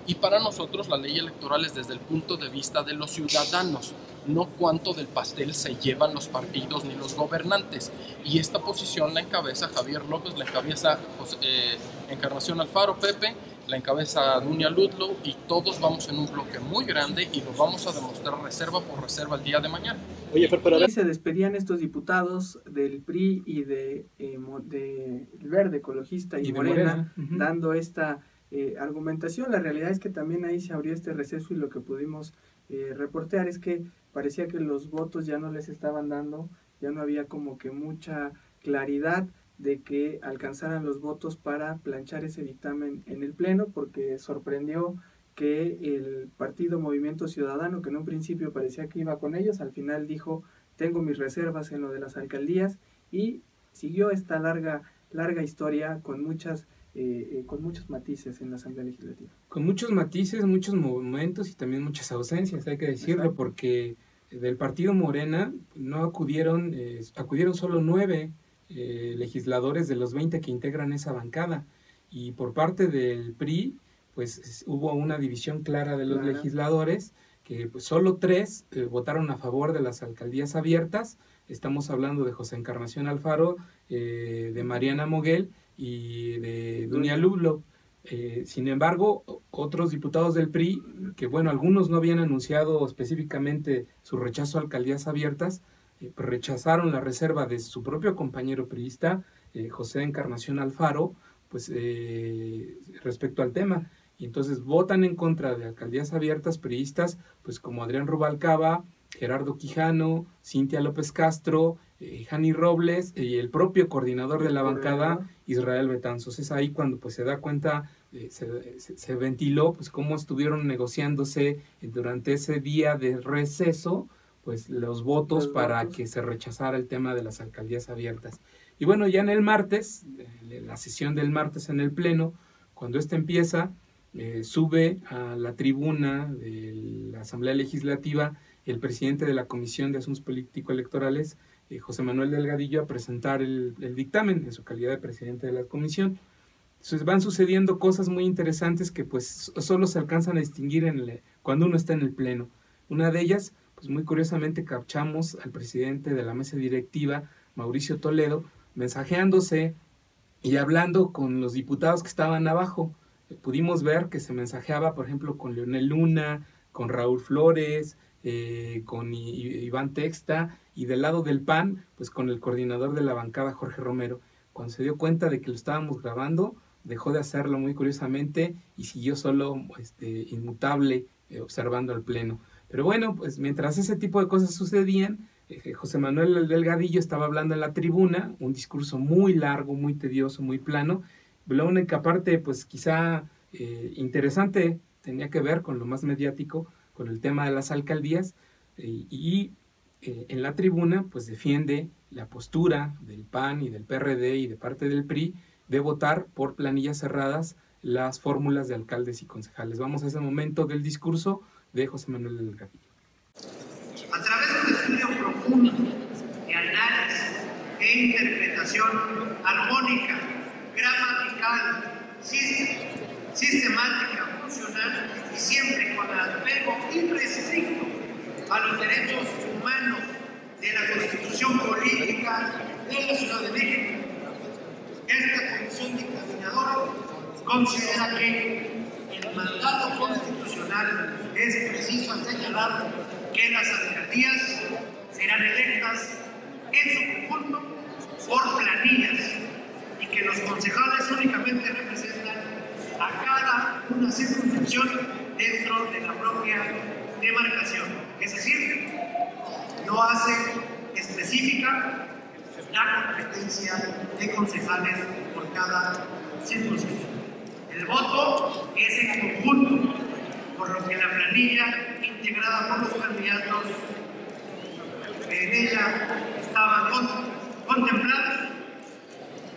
Y para nosotros la ley electoral es desde el punto de vista de los ciudadanos, no cuánto del pastel se llevan los partidos ni los gobernantes. Y esta posición la encabeza Javier López, la encabeza José, eh, Encarnación Alfaro, Pepe, la encabeza Dunia Ludlow, y todos vamos en un bloque muy grande y lo vamos a demostrar reserva por reserva el día de mañana. Oye, pero se despedían estos diputados del P R I y de, eh, de Verde, Ecologista y, y Morena, Morena. Uh-huh. Dando esta eh, argumentación. La realidad es que también ahí se abrió este receso y lo que pudimos eh, reportear es que parecía que los votos ya no les estaban dando, ya no había como que mucha claridad de que alcanzaran los votos para planchar ese dictamen en el Pleno, porque sorprendió que el partido Movimiento Ciudadano, que en un principio parecía que iba con ellos, al final dijo, tengo mis reservas en lo de las alcaldías, y siguió esta larga, larga historia con, muchas, eh, eh, con muchos matices en la Asamblea Legislativa. Con muchos matices, muchos momentos y también muchas ausencias, hay que decirlo. Exacto. Porque del partido Morena no acudieron, eh, acudieron solo nueve Eh, legisladores de los veinte que integran esa bancada, y por parte del P R I pues es, hubo una división clara de los claro. legisladores, que pues, solo tres eh, votaron a favor de las alcaldías abiertas. Estamos hablando de José Encarnación Alfaro, eh, de Mariana Moguel y de Dunia Ludlow. Eh, sin embargo, otros diputados del P R I, que bueno, algunos no habían anunciado específicamente su rechazo a alcaldías abiertas, rechazaron la reserva de su propio compañero priista, eh, José Encarnación Alfaro, pues eh, respecto al tema, y entonces votan en contra de alcaldías abiertas priistas, pues como Adrián Rubalcaba, Gerardo Quijano, Cintia López Castro, eh, Jani Robles, y eh, el propio coordinador de la bancada, Israel Betanzos. Es ahí cuando pues se da cuenta, eh, se, se, se ventiló pues cómo estuvieron negociándose durante ese día de receso, pues los votos los para votos. que se rechazara el tema de las alcaldías abiertas. Y bueno, ya en el martes, la sesión del martes en el Pleno, cuando esta empieza, eh, sube a la tribuna de la Asamblea Legislativa el presidente de la Comisión de Asuntos Político-Electorales, eh, José Manuel Delgadillo, a presentar el, el dictamen en su calidad de presidente de la Comisión. Entonces van sucediendo cosas muy interesantes que pues solo se alcanzan a distinguir en el, cuando uno está en el Pleno. Una de ellas, pues muy curiosamente captamos al presidente de la mesa directiva, Mauricio Toledo, mensajeándose y hablando con los diputados que estaban abajo. Pudimos ver que se mensajeaba, por ejemplo, con Leonel Luna, con Raúl Flores, eh, con I Iván Texta, y del lado del P A N, pues con el coordinador de la bancada, Jorge Romero. Cuando se dio cuenta de que lo estábamos grabando, dejó de hacerlo muy curiosamente y siguió solo, este, inmutable, eh, observando al Pleno. Pero bueno, pues mientras ese tipo de cosas sucedían, José Manuel Delgadillo estaba hablando en la tribuna, un discurso muy largo, muy tedioso, muy plano. La única parte, pues quizá eh, interesante, tenía que ver con lo más mediático, con el tema de las alcaldías, eh, y eh, en la tribuna, pues defiende la postura del P A N y del P R D y de parte del P R I de votar por planillas cerradas las fórmulas de alcaldes y concejales. Vamos a ese momento del discurso de José Manuel Delgadillo. A través de un estudio profundo de análisis e interpretación armónica, gramatical, sistemática, funcional y siempre con apego irrestricto a los derechos humanos de la Constitución Política de la Ciudad de México, esta comisión dictaminadora considera que el mandato constitucional es preciso señalar que las alcaldías serán electas en su conjunto por planillas y que los concejales únicamente representan a cada una circunscripción dentro de la propia demarcación. Es decir, no hace específica la competencia de concejales por cada circunscripción. El voto es en conjunto, por lo que la planilla integrada por los candidatos, en ella estaban contemplados,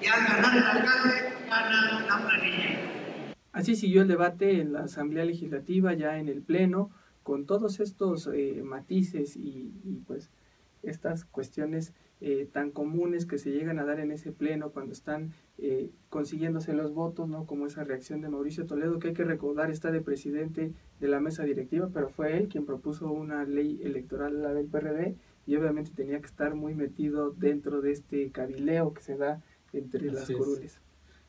y al ganar el alcalde, gana la planilla. Así siguió el debate en la Asamblea Legislativa, ya en el Pleno, con todos estos eh, matices y, y pues estas cuestiones eh, tan comunes que se llegan a dar en ese Pleno cuando están eh, consiguiéndose los votos, ¿no? Como esa reacción de Mauricio Toledo, que hay que recordar está de presidente de la mesa directiva, pero fue él quien propuso una ley electoral, la del P R D, y obviamente tenía que estar muy metido dentro de este cabileo que se da entre las curules.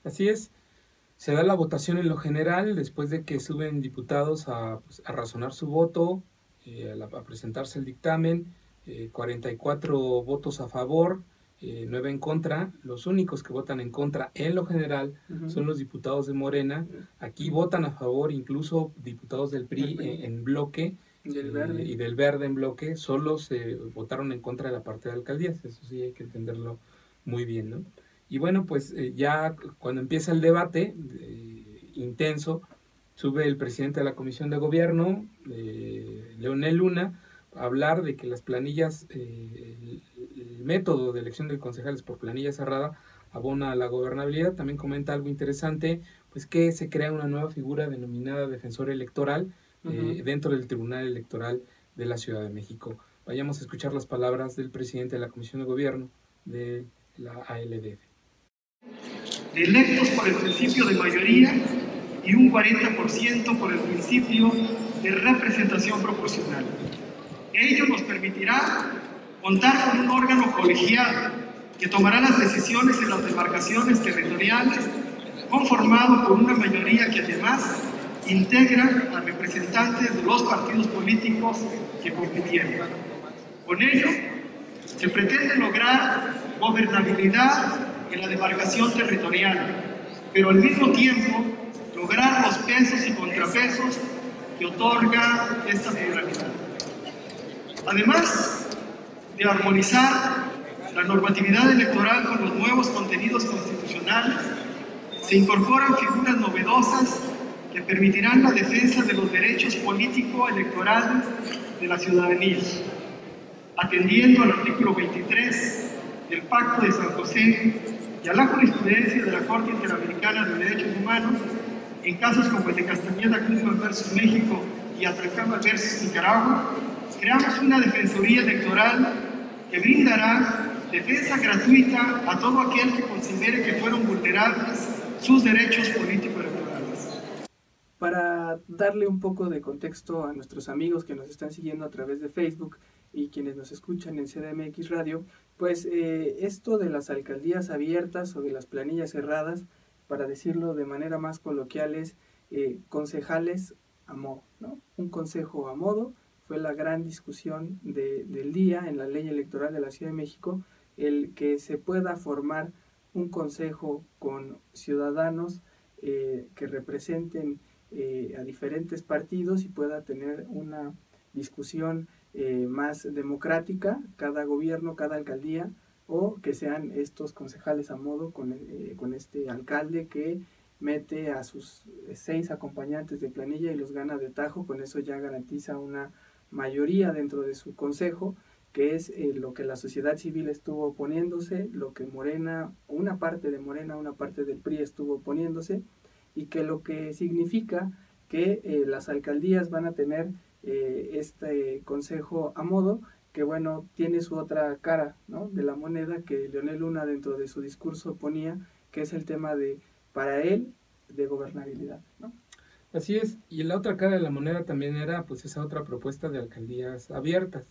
Así es, se da la votación en lo general, después de que suben diputados a, pues, a razonar su voto, eh, a, la, a presentarse el dictamen, eh, cuarenta y cuatro votos a favor, eh, nueve en contra. Los únicos que votan en contra en lo general uh-huh. son los diputados de Morena. Uh-huh. Aquí votan a favor incluso diputados del P R I, P R I. Eh, en bloque y del, eh, verde. y del Verde en bloque. Solo se votaron en contra de la parte de alcaldías. Eso sí hay que entenderlo muy bien, ¿no? Y bueno, pues eh, ya cuando empieza el debate eh, intenso, sube el presidente de la Comisión de Gobierno, eh, Leonel Luna, a hablar de que las planillas... Eh, el método de elección de concejales por planilla cerrada abona a la gobernabilidad. También comenta algo interesante, pues que se crea una nueva figura denominada defensor electoral uh-huh. eh, dentro del Tribunal Electoral de la Ciudad de México. Vayamos a escuchar las palabras del presidente de la Comisión de Gobierno de la A L D F. Electos por el principio de mayoría y un cuarenta por ciento por el principio de representación proporcional. Ello nos permitirá contar con un órgano colegiado que tomará las decisiones en las demarcaciones territoriales, conformado por una mayoría que además integra a representantes de los partidos políticos que compitieron. Con ello, se pretende lograr gobernabilidad en la demarcación territorial, pero al mismo tiempo lograr los pesos y contrapesos que otorga esta pluralidad. Además, de armonizar la normatividad electoral con los nuevos contenidos constitucionales, se incorporan figuras novedosas que permitirán la defensa de los derechos político-electorales de la ciudadanía, atendiendo al artículo veintitrés del Pacto de San José y a la jurisprudencia de la Corte Interamericana de Derechos Humanos en casos como el de Castañeda Cumbas versus México y Atacama versus Nicaragua. Creamos una defensoría electoral que brindará defensa gratuita a todo aquel que considere que fueron vulnerables sus derechos político-electorales. Para darle un poco de contexto a nuestros amigos que nos están siguiendo a través de Facebook y quienes nos escuchan en C D M X Radio, pues eh, esto de las alcaldías abiertas o de las planillas cerradas, para decirlo de manera más coloquial, es eh, concejales a modo, ¿no? Un consejo a modo. Fue la gran discusión de, del día en la ley electoral de la Ciudad de México, el que se pueda formar un consejo con ciudadanos eh, que representen eh, a diferentes partidos y pueda tener una discusión eh, más democrática cada gobierno, cada alcaldía, o que sean estos concejales a modo con, eh, con este alcalde que mete a sus seis acompañantes de planilla y los gana de tajo. Con eso ya garantiza una mayoría dentro de su consejo, que es eh, lo que la sociedad civil estuvo oponiéndose, lo que Morena, una parte de Morena, una parte del P R I estuvo oponiéndose, y que lo que significa que eh, las alcaldías van a tener eh, este consejo a modo, que bueno, tiene su otra cara, ¿no?, de la moneda, que Leonel Luna dentro de su discurso ponía, que es el tema de, para él, de gobernabilidad, ¿no? Así es, y la otra cara de la moneda también era pues esa otra propuesta de alcaldías abiertas,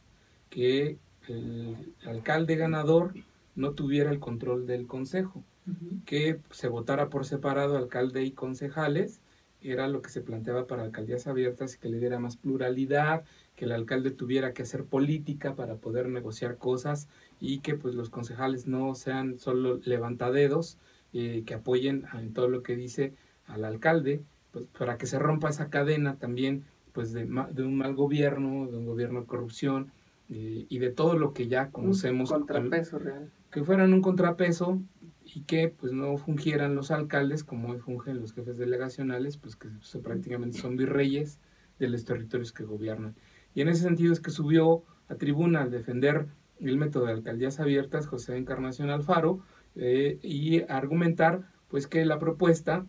que el alcalde ganador no tuviera el control del consejo, uh-huh, que se votara por separado alcalde y concejales, era lo que se planteaba para alcaldías abiertas, que le diera más pluralidad, que el alcalde tuviera que hacer política para poder negociar cosas, y que pues los concejales no sean solo levantadedos, eh, que apoyen a, en todo lo que dice al alcalde, pues para que se rompa esa cadena también pues de, de un mal gobierno, de un gobierno de corrupción, y de todo lo que ya conocemos. Un contrapeso real. Que fueran un contrapeso y que pues no fungieran los alcaldes como hoy fungen los jefes delegacionales, pues que pues, prácticamente son virreyes de los territorios que gobiernan. Y en ese sentido es que subió a tribuna al defender el método de alcaldías abiertas José Encarnación Alfaro, eh, y argumentar pues que la propuesta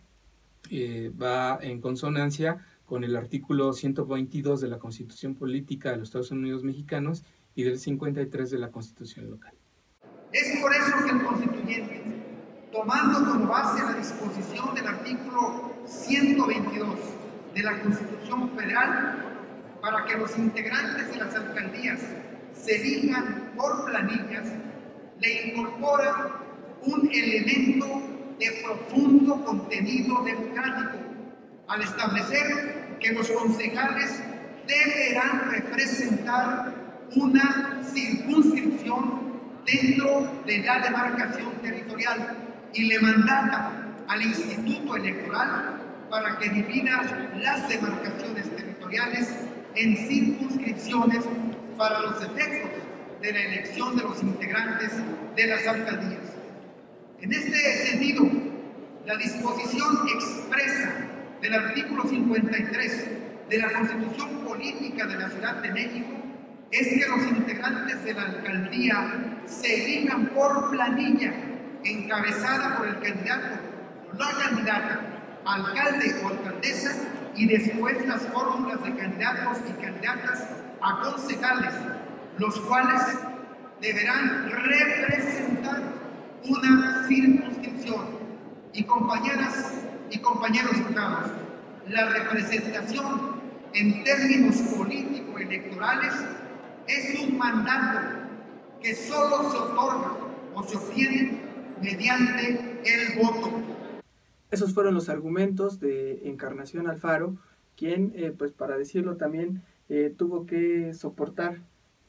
eh, va en consonancia con el artículo ciento veintidós de la Constitución Política de los Estados Unidos Mexicanos y del cincuenta y tres de la Constitución Local. Es por eso que el constituyente, tomando como base la disposición del artículo ciento veintidós de la Constitución Federal, para que los integrantes de las alcaldías se elijan por planillas, le incorpora un elemento de profundo contenido democrático, al establecer que los concejales deberán representar una circunscripción dentro de la demarcación territorial, y le mandata al Instituto Electoral para que divida las demarcaciones territoriales en circunscripciones para los efectos de la elección de los integrantes de las alcaldías. En este sentido, la disposición expresa del artículo cincuenta y tres de la Constitución Política de la Ciudad de México es que los integrantes de la alcaldía se elijan por planilla encabezada por el candidato o la candidata, alcalde o alcaldesa, y después las fórmulas de candidatos y candidatas a concejales, los cuales deberán representar una circunscripción. Y compañeras y compañeros diputados, la representación en términos político-electorales es un mandato que solo se otorga o se obtiene mediante el voto. Esos fueron los argumentos de Encarnación Alfaro, quien, eh, pues para decirlo también, eh, tuvo que soportar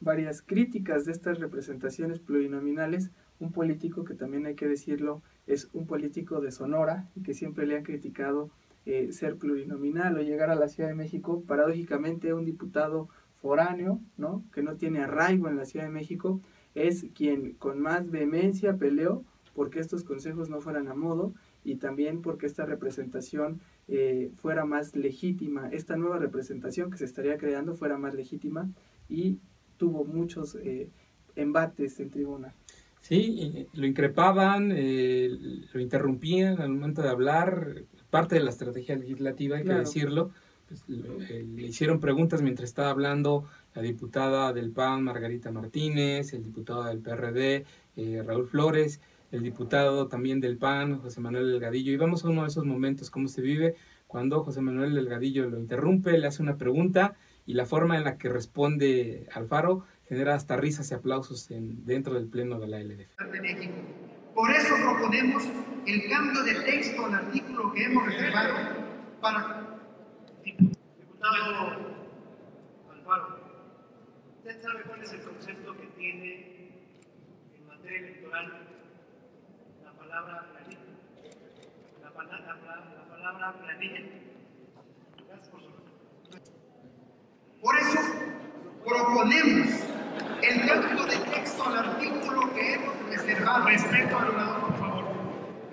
varias críticas de estas representaciones plurinominales. Un político que también hay que decirlo, es un político de Sonora y que siempre le han criticado eh, ser plurinominal o llegar a la Ciudad de México. Paradójicamente, un diputado foráneo, ¿no?, que no tiene arraigo en la Ciudad de México, es quien con más vehemencia peleó porque estos consejos no fueran a modo, y también porque esta representación eh, fuera más legítima, esta nueva representación que se estaría creando fuera más legítima, y tuvo muchos eh, embates en tribuna. Sí, lo increpaban, eh, lo interrumpían al momento de hablar, parte de la estrategia legislativa, hay que decirlo, pues, le, le hicieron preguntas mientras estaba hablando la diputada del P A N, Margarita Martínez, el diputado del P R D, eh, Raúl Flores, el diputado también del P A N, José Manuel Delgadillo, y vamos a uno de esos momentos, cómo se vive cuando José Manuel Delgadillo lo interrumpe, le hace una pregunta, y la forma en la que responde Alfaro genera hasta risas y aplausos en, dentro del pleno de la L D F. Por eso proponemos el cambio de texto al artículo que hemos reservado para... Diputado Alfaro, ¿usted sabe cuál es el concepto que tiene en materia electoral la palabra planilla? La palabra, la palabra planilla. Gracias por su... Por eso Proponemos el cambio de texto al artículo que hemos reservado. Respeto al orador, por favor.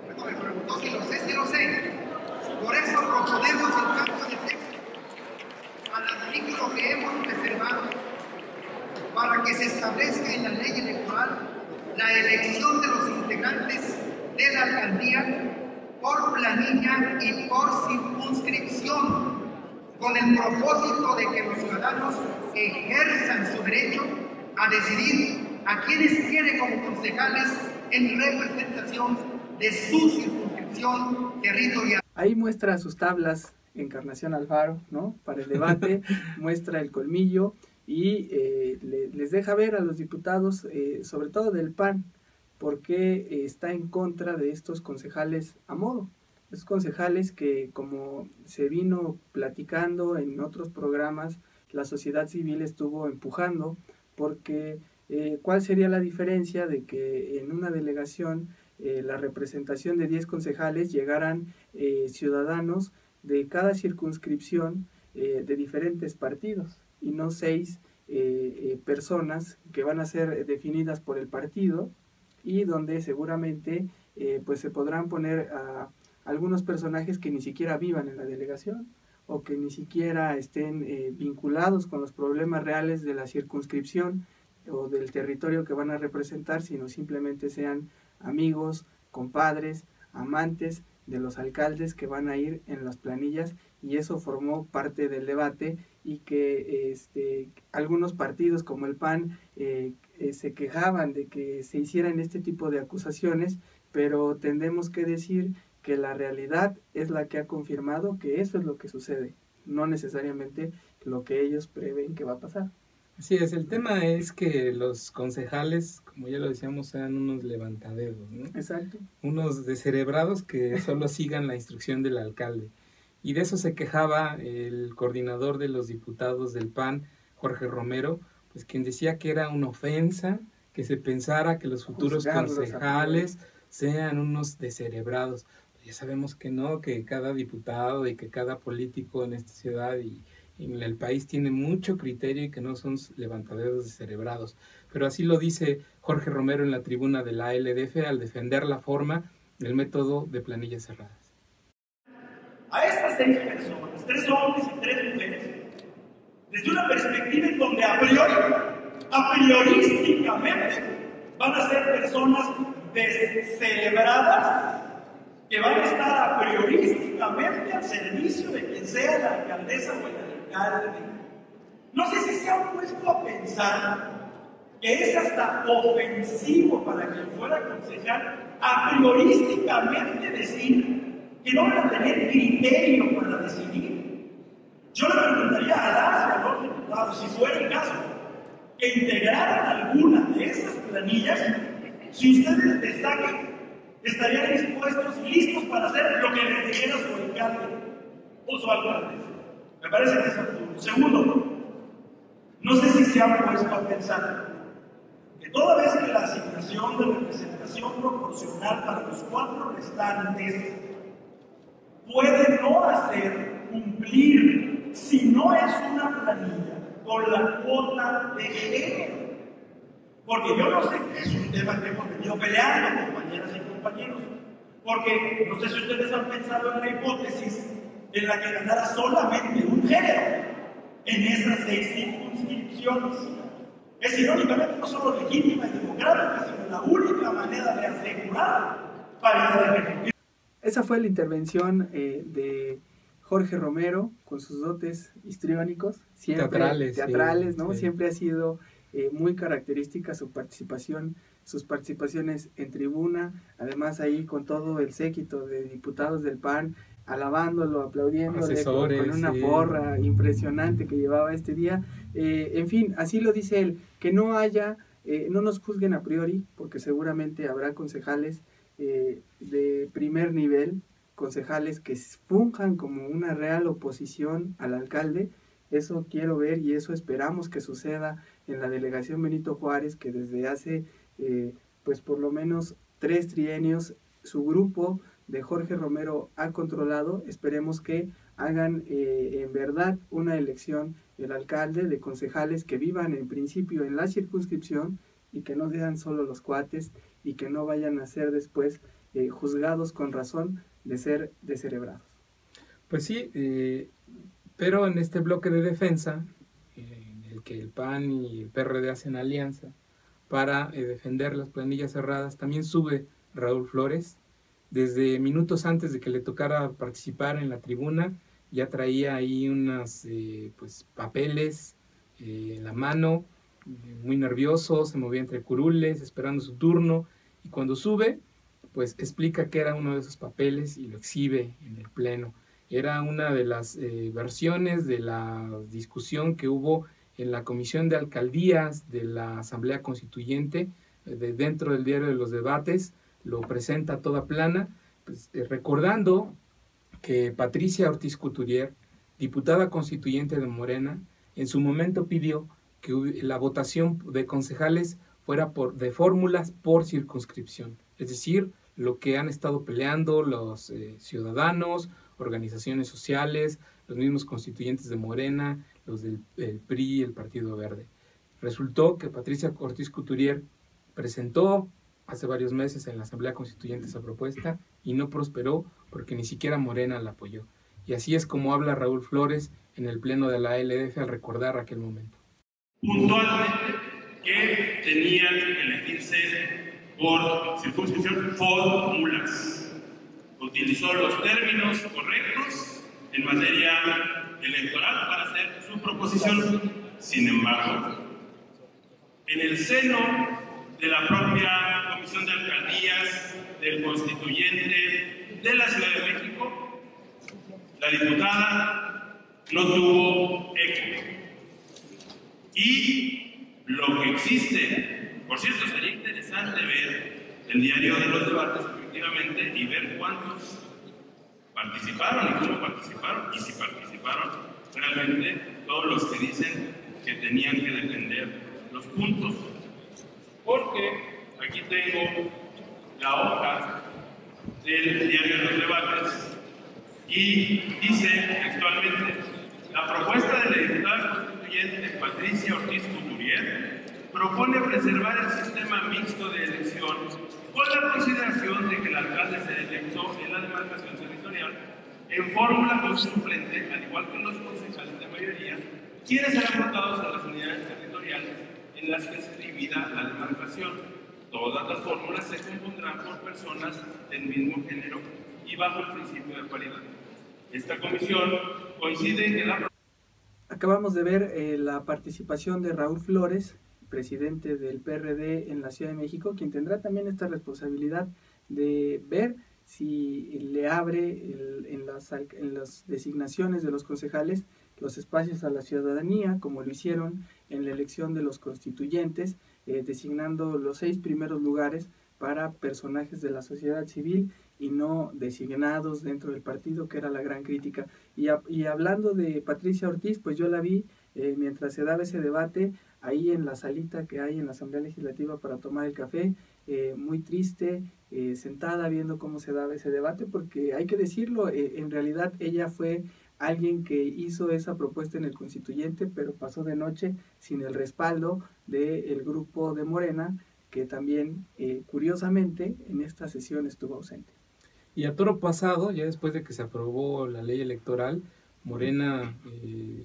Pero me preguntó si lo sé, si lo sé. Por eso proponemos el cambio de texto al artículo que hemos reservado para que se establezca en la ley electoral la elección de los integrantes de la alcaldía por planilla y por circunscripción, con el propósito de que los ciudadanos ejerzan su derecho a decidir a quienes quiere como concejales en representación de su circunscripción territorial. Ahí muestra sus tablas Encarnación Alfaro, ¿no? Para el debate, muestra el colmillo y eh, le, les deja ver a los diputados, eh, sobre todo del P A N, por qué está en contra de estos concejales a modo. Esos concejales que, como se vino platicando en otros programas, la sociedad civil estuvo empujando, porque eh, ¿cuál sería la diferencia de que en una delegación eh, la representación de diez concejales llegaran eh, ciudadanos de cada circunscripción eh, de diferentes partidos y no seis eh, eh, personas que van a ser definidas por el partido y donde seguramente eh, pues se podrán poner a algunos personajes que ni siquiera vivan en la delegación o que ni siquiera estén eh, vinculados con los problemas reales de la circunscripción o del territorio que van a representar, sino simplemente sean amigos, compadres, amantes de los alcaldes que van a ir en las planillas, y eso formó parte del debate y que este, algunos partidos como el P A N eh, eh, se quejaban de que se hicieran este tipo de acusaciones, pero tendemos que decir que la realidad es la que ha confirmado que eso es lo que sucede, no necesariamente lo que ellos prevén que va a pasar. Así es, el tema es que los concejales, como ya lo decíamos, eran unos levantadedos, ¿no? Exacto. Unos descerebrados que solo sigan la instrucción del alcalde. Y de eso se quejaba el coordinador de los diputados del P A N, Jorge Romero, pues quien decía que era una ofensa que se pensara que los futuros Juzgarlos concejales sean unos descerebrados. Ya sabemos que no, que cada diputado y que cada político en esta ciudad y, y en el país tiene mucho criterio y que no son levantaderos descerebrados. Pero así lo dice Jorge Romero en la tribuna de la A L D F al defender la forma del método de planillas cerradas. A estas seis personas, tres hombres y tres mujeres, desde una perspectiva en donde a priori, a priorísticamente, van a ser personas descerebradas, que van a estar a priorísticamente al servicio de quien sea la alcaldesa o el alcalde. No sé si se han puesto a pensar que es hasta ofensivo para quien fuera concejal a priorísticamente decir que no van a tener criterio para decidir. Yo le preguntaría a las y a los diputados, si fuera el caso, que integraran alguna de esas planillas, si ustedes destaquen, estarían dispuestos y listos para hacer lo que les dijera su alcalde o su alcaldesa. Me parece que es absurdo. Segundo, no sé si se han puesto a pensar que toda vez que la asignación de representación proporcional para los cuatro restantes puede no hacer cumplir, si no es una planilla, con la cuota de género. Porque yo no sé, es un tema que hemos venido peleando, compañeras y compañeros, porque no sé si ustedes han pensado en la hipótesis en la que ganara solamente un género en esas seis circunscripciones. Es irónicamente no solo legítima y democrática, sino la única manera de asegurar paridad de género. Esa fue la intervención eh, de Jorge Romero, con sus dotes histriónicos, siempre teatrales, teatrales sí, ¿no? Sí. Siempre ha sido Eh, muy característica su participación, sus participaciones en tribuna, además ahí con todo el séquito de diputados del P A N, alabándolo, aplaudiéndole con, con una sí. porra impresionante que llevaba este día. Eh, en fin, así lo dice él, que no haya, eh, no nos juzguen a priori, porque seguramente habrá concejales eh, de primer nivel, concejales que funjan como una real oposición al alcalde. Eso quiero ver y eso esperamos que suceda en la delegación Benito Juárez, que desde hace eh, pues por lo menos tres trienios su grupo de Jorge Romero ha controlado, esperemos que hagan eh, en verdad una elección del alcalde, de concejales que vivan en principio en la circunscripción y que no sean solo los cuates y que no vayan a ser después eh, juzgados con razón de ser descerebrados. Pues sí, eh, pero en este bloque de defensa, eh, en el que el P A N y el P R D hacen alianza para eh, defender las planillas cerradas, también sube Raúl Flores. Desde minutos antes de que le tocara participar en la tribuna, ya traía ahí unos eh, pues, papeles eh, en la mano, eh, muy nervioso, se movía entre curules, esperando su turno, y cuando sube, pues explica que era uno de esos papeles y lo exhibe en el Pleno. Era una de las eh, versiones de la discusión que hubo en la Comisión de Alcaldías de la Asamblea Constituyente, eh, de dentro del diario de los debates, lo presenta toda plana, pues, eh, recordando que Patricia Ortiz Couturier, diputada constituyente de Morena, en su momento pidió que la votación de concejales fuera por, de fórmulas por circunscripción, es decir, lo que han estado peleando los eh, ciudadanos, organizaciones sociales, los mismos constituyentes de Morena, los del el P R I, el Partido Verde. Resultó que Patricia Ortiz Couturier presentó hace varios meses en la Asamblea Constituyente esa propuesta y no prosperó porque ni siquiera Morena la apoyó. Y así es como habla Raúl Flores en el Pleno de la A L D F al recordar aquel momento. Puntualmente, que tenían que elegirse por circunscripción fórmulas. Utilizó los términos correctos en materia electoral para hacer su proposición. Sin embargo, en el seno de la propia Comisión de Alcaldías, del Constituyente de la Ciudad de México, la diputada no tuvo eco. Y lo que existe, por cierto, sería interesante ver el diario de los debates, efectivamente, y ver cuántos participaron y cómo participaron, y si participaron realmente todos los que dicen que tenían que defender los puntos. Porque aquí tengo la hoja del diario de los debates y dice textualmente: la propuesta de la diputada constituyente Patricia Ortiz Couturier propone preservar el sistema mixto de elección con la consideración de que el alcalde se electó en la demarcación territorial en fórmula con suplente, al igual que los concejales de mayoría, quienes serán votados a las unidades territoriales en las que es prohibida la demarcación. Todas las fórmulas se compondrán por personas del mismo género y bajo el principio de paridad. Esta comisión coincide en la... Acabamos de ver eh, la participación de Raúl Flores, presidente del P R D en la Ciudad de México, quien tendrá también esta responsabilidad de ver si le abre el, en, las, en las designaciones de los concejales los espacios a la ciudadanía, como lo hicieron en la elección de los constituyentes, eh, designando los seis primeros lugares para personajes de la sociedad civil y no designados dentro del partido, que era la gran crítica. Y, a, y hablando de Patricia Ortiz, pues yo la vi eh, mientras se daba ese debate, ahí en la salita que hay en la Asamblea Legislativa para tomar el café, eh, muy triste, eh, sentada viendo cómo se daba ese debate, porque hay que decirlo, eh, en realidad ella fue alguien que hizo esa propuesta en el Constituyente, pero pasó de noche sin el respaldo del grupo de Morena, que también, eh, curiosamente, en esta sesión estuvo ausente. Y a toro pasado, ya después de que se aprobó la ley electoral, Morena, eh,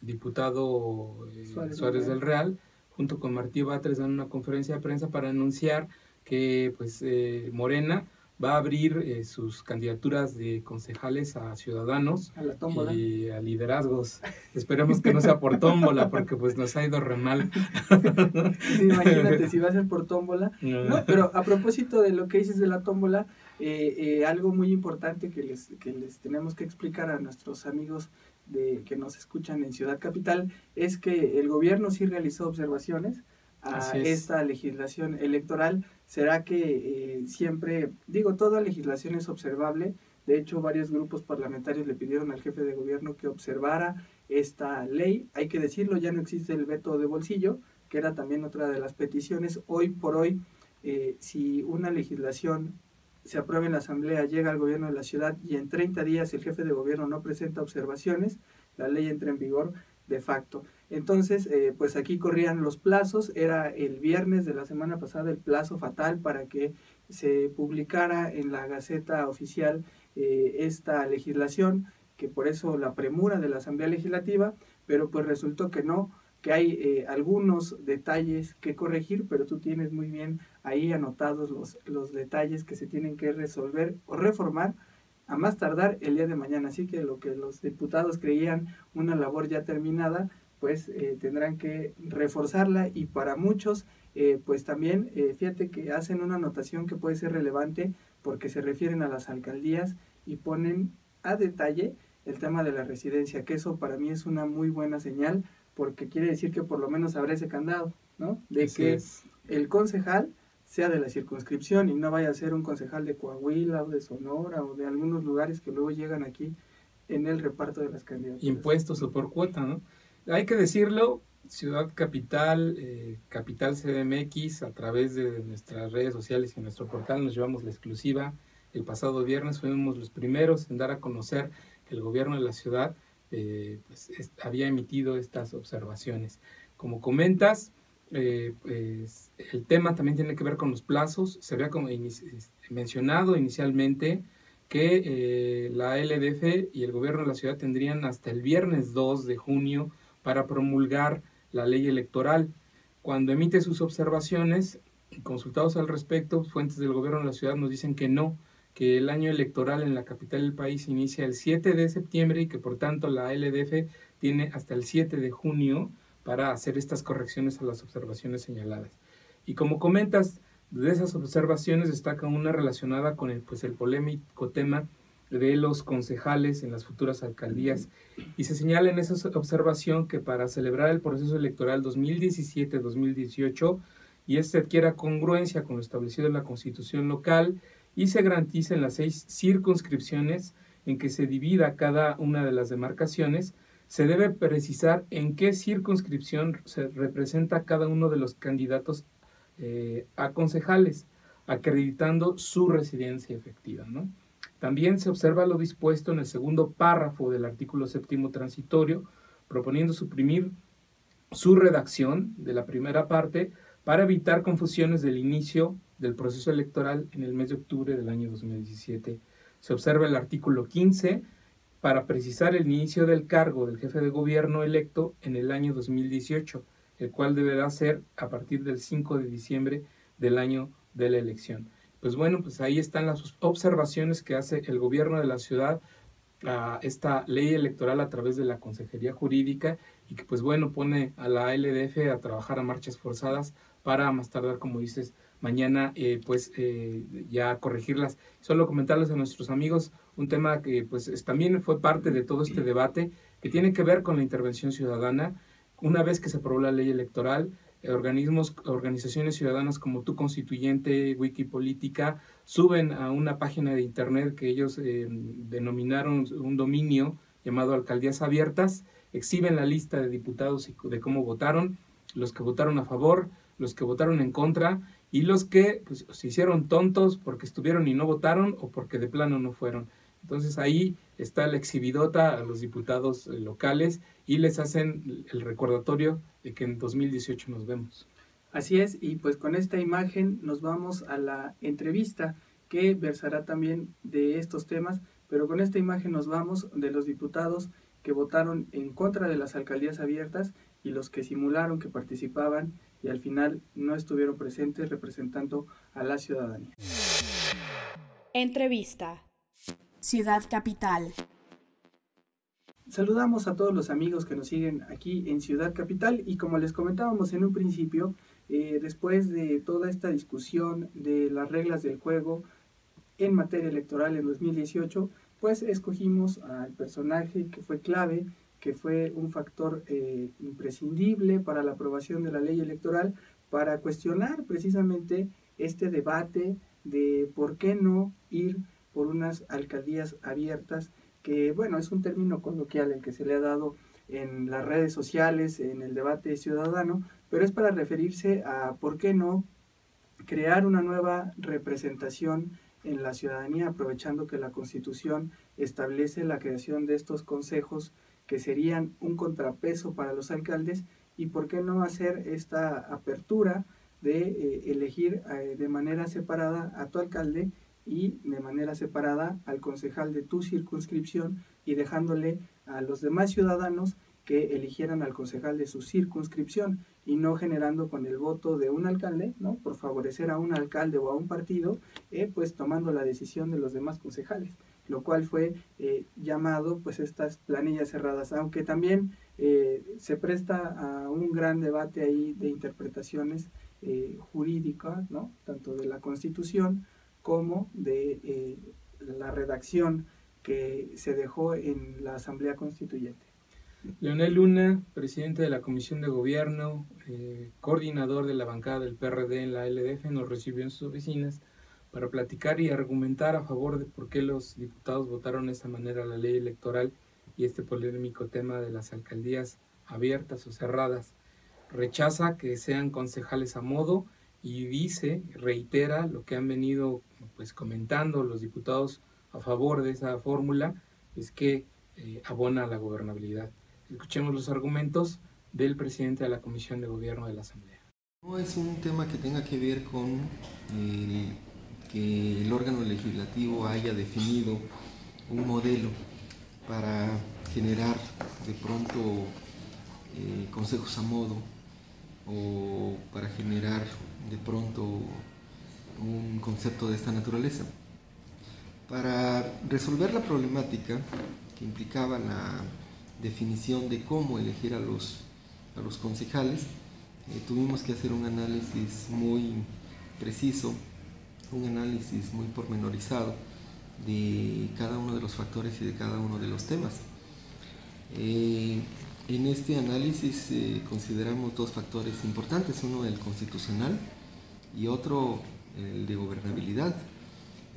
diputado eh, Suárez, Suárez del Real, junto con Martí Batres, dan una conferencia de prensa para anunciar que pues eh, Morena va a abrir eh, sus candidaturas de concejales a ciudadanos a y a liderazgos. Esperemos que no sea por tómbola, porque pues nos ha ido re mal. Sí, imagínate si va a ser por tómbola. No. No, pero a propósito de lo que dices de la tómbola, eh, eh, algo muy importante que les, que les tenemos que explicar a nuestros amigos de, que nos escuchan en Ciudad Capital, es que el gobierno sí realizó observaciones a es. esta legislación electoral. Será que eh, siempre, digo, toda legislación es observable. De hecho, varios grupos parlamentarios le pidieron al jefe de gobierno que observara esta ley. Hay que decirlo, ya no existe el veto de bolsillo, que era también otra de las peticiones. Hoy por hoy, eh, si una legislación se aprueba en la Asamblea, llega al gobierno de la ciudad y en treinta días el jefe de gobierno no presenta observaciones, la ley entra en vigor de facto. Entonces, eh, pues aquí corrían los plazos, era el viernes de la semana pasada el plazo fatal para que se publicara en la Gaceta Oficial eh, esta legislación, que por eso la premura de la Asamblea Legislativa, pero pues resultó que no, que hay eh, algunos detalles que corregir, pero tú tienes muy bien ahí anotados los, los detalles que se tienen que resolver o reformar a más tardar el día de mañana. Así que lo que los diputados creían una labor ya terminada, pues eh, tendrán que reforzarla y para muchos, eh, pues también, eh, fíjate que hacen una anotación que puede ser relevante porque se refieren a las alcaldías y ponen a detalle el tema de la residencia, que eso para mí es una muy buena señal, porque quiere decir que por lo menos habrá ese candado, ¿no? De Así que es. El concejal sea de la circunscripción y no vaya a ser un concejal de Coahuila o de Sonora o de algunos lugares que luego llegan aquí en el reparto de las candidaturas. Impuestos o por cuota, ¿no? Hay que decirlo, Ciudad Capital, eh, Capital C D M X, a través de nuestras redes sociales y nuestro portal nos llevamos la exclusiva. El pasado viernes fuimos los primeros en dar a conocer que el gobierno de la ciudad Eh, pues, es, había emitido estas observaciones. Como comentas, eh, pues, el tema también tiene que ver con los plazos. Se había como inici mencionado inicialmente que eh, la L D F y el gobierno de la ciudad tendrían hasta el viernes dos de junio para promulgar la ley electoral. Cuando emite sus observaciones, consultados al respecto, fuentes del gobierno de la ciudad nos dicen que no, que el año electoral en la capital del país inicia el siete de septiembre y que por tanto la L D F tiene hasta el siete de junio para hacer estas correcciones a las observaciones señaladas. Y como comentas, de esas observaciones destaca una relacionada con el, pues, el polémico tema de los concejales en las futuras alcaldías. Y se señala en esa observación que para celebrar el proceso electoral dos mil diecisiete dos mil dieciocho y este adquiera congruencia con lo establecido en la Constitución local, y se garantiza en las seis circunscripciones en que se divida cada una de las demarcaciones, se debe precisar en qué circunscripción se representa cada uno de los candidatos eh, a concejales, acreditando su residencia efectiva, ¿no? También se observa lo dispuesto en el segundo párrafo del artículo séptimo transitorio, proponiendo suprimir su redacción de la primera parte para evitar confusiones del inicio del proceso electoral en el mes de octubre del año dos mil diecisiete. Se observa el artículo quince para precisar el inicio del cargo del jefe de gobierno electo en el año dos mil dieciocho, el cual deberá ser a partir del cinco de diciembre del año de la elección. Pues bueno, pues ahí están las observaciones que hace el gobierno de la ciudad a esta ley electoral a través de la Consejería Jurídica y que pues bueno pone a la L D F a trabajar a marchas forzadas para más tardar, como dices, mañana eh, pues eh, ya corregirlas. Solo comentarles a nuestros amigos un tema que pues es, también fue parte de todo este debate que tiene que ver con la intervención ciudadana. Una vez que se aprobó la ley electoral, eh, organismos, organizaciones ciudadanas como Tu Constituyente, Wikipolítica, suben a una página de internet que ellos eh, denominaron un dominio llamado Alcaldías Abiertas, exhiben la lista de diputados y de cómo votaron, los que votaron a favor, los que votaron en contra, y los que pues, se hicieron tontos porque estuvieron y no votaron o porque de plano no fueron. Entonces ahí está la exhibidota a los diputados locales y les hacen el recordatorio de que en dos mil dieciocho nos vemos. Así es, y pues con esta imagen nos vamos a la entrevista que versará también de estos temas, pero con esta imagen nos vamos de los diputados que votaron en contra de las alcaldías abiertas y los que simularon que participaban y al final no estuvieron presentes representando a la ciudadanía. Entrevista. Ciudad Capital. Saludamos a todos los amigos que nos siguen aquí en Ciudad Capital y como les comentábamos en un principio, eh, después de toda esta discusión de las reglas del juego en materia electoral en dos mil dieciocho, pues escogimos al personaje que fue clave, que fue un factor eh, imprescindible para la aprobación de la ley electoral, para cuestionar precisamente este debate de por qué no ir por unas alcaldías abiertas, que bueno, es un término coloquial el que se le ha dado en las redes sociales, en el debate ciudadano, pero es para referirse a por qué no crear una nueva representación en la ciudadanía, aprovechando que la Constitución establece la creación de estos consejos que serían un contrapeso para los alcaldes, y por qué no hacer esta apertura de eh, elegir eh, de manera separada a tu alcalde y de manera separada al concejal de tu circunscripción, y dejándole a los demás ciudadanos que eligieran al concejal de su circunscripción, y no generando con el voto de un alcalde, ¿no?, por favorecer a un alcalde o a un partido, eh, pues tomando la decisión de los demás concejales, lo cual fue eh, llamado pues estas planillas cerradas, aunque también eh, se presta a un gran debate ahí de interpretaciones eh, jurídicas, ¿no?, tanto de la Constitución como de eh, la redacción que se dejó en la Asamblea Constituyente. Leonel Luna, presidente de la Comisión de Gobierno, eh, coordinador de la bancada del P R D en la L D F, nos recibió en sus oficinas para platicar y argumentar a favor de por qué los diputados votaron de esta manera la ley electoral y este polémico tema de las alcaldías abiertas o cerradas. Rechaza que sean concejales a modo y dice, reitera lo que han venido pues comentando los diputados a favor de esa fórmula, es que eh, abona la gobernabilidad. Escuchemos los argumentos del presidente de la Comisión de Gobierno de la Asamblea. No es un tema que tenga que ver con eh, que el órgano legislativo haya definido un modelo para generar de pronto eh, consejos a modo, o para generar de pronto un concepto de esta naturaleza. Para resolver la problemática que implicaba la definición de cómo elegir a los, a los concejales, eh, tuvimos que hacer un análisis muy preciso, un análisis muy pormenorizado de cada uno de los factores y de cada uno de los temas. Eh, en este análisis eh, consideramos dos factores importantes, uno el constitucional y otro el de gobernabilidad.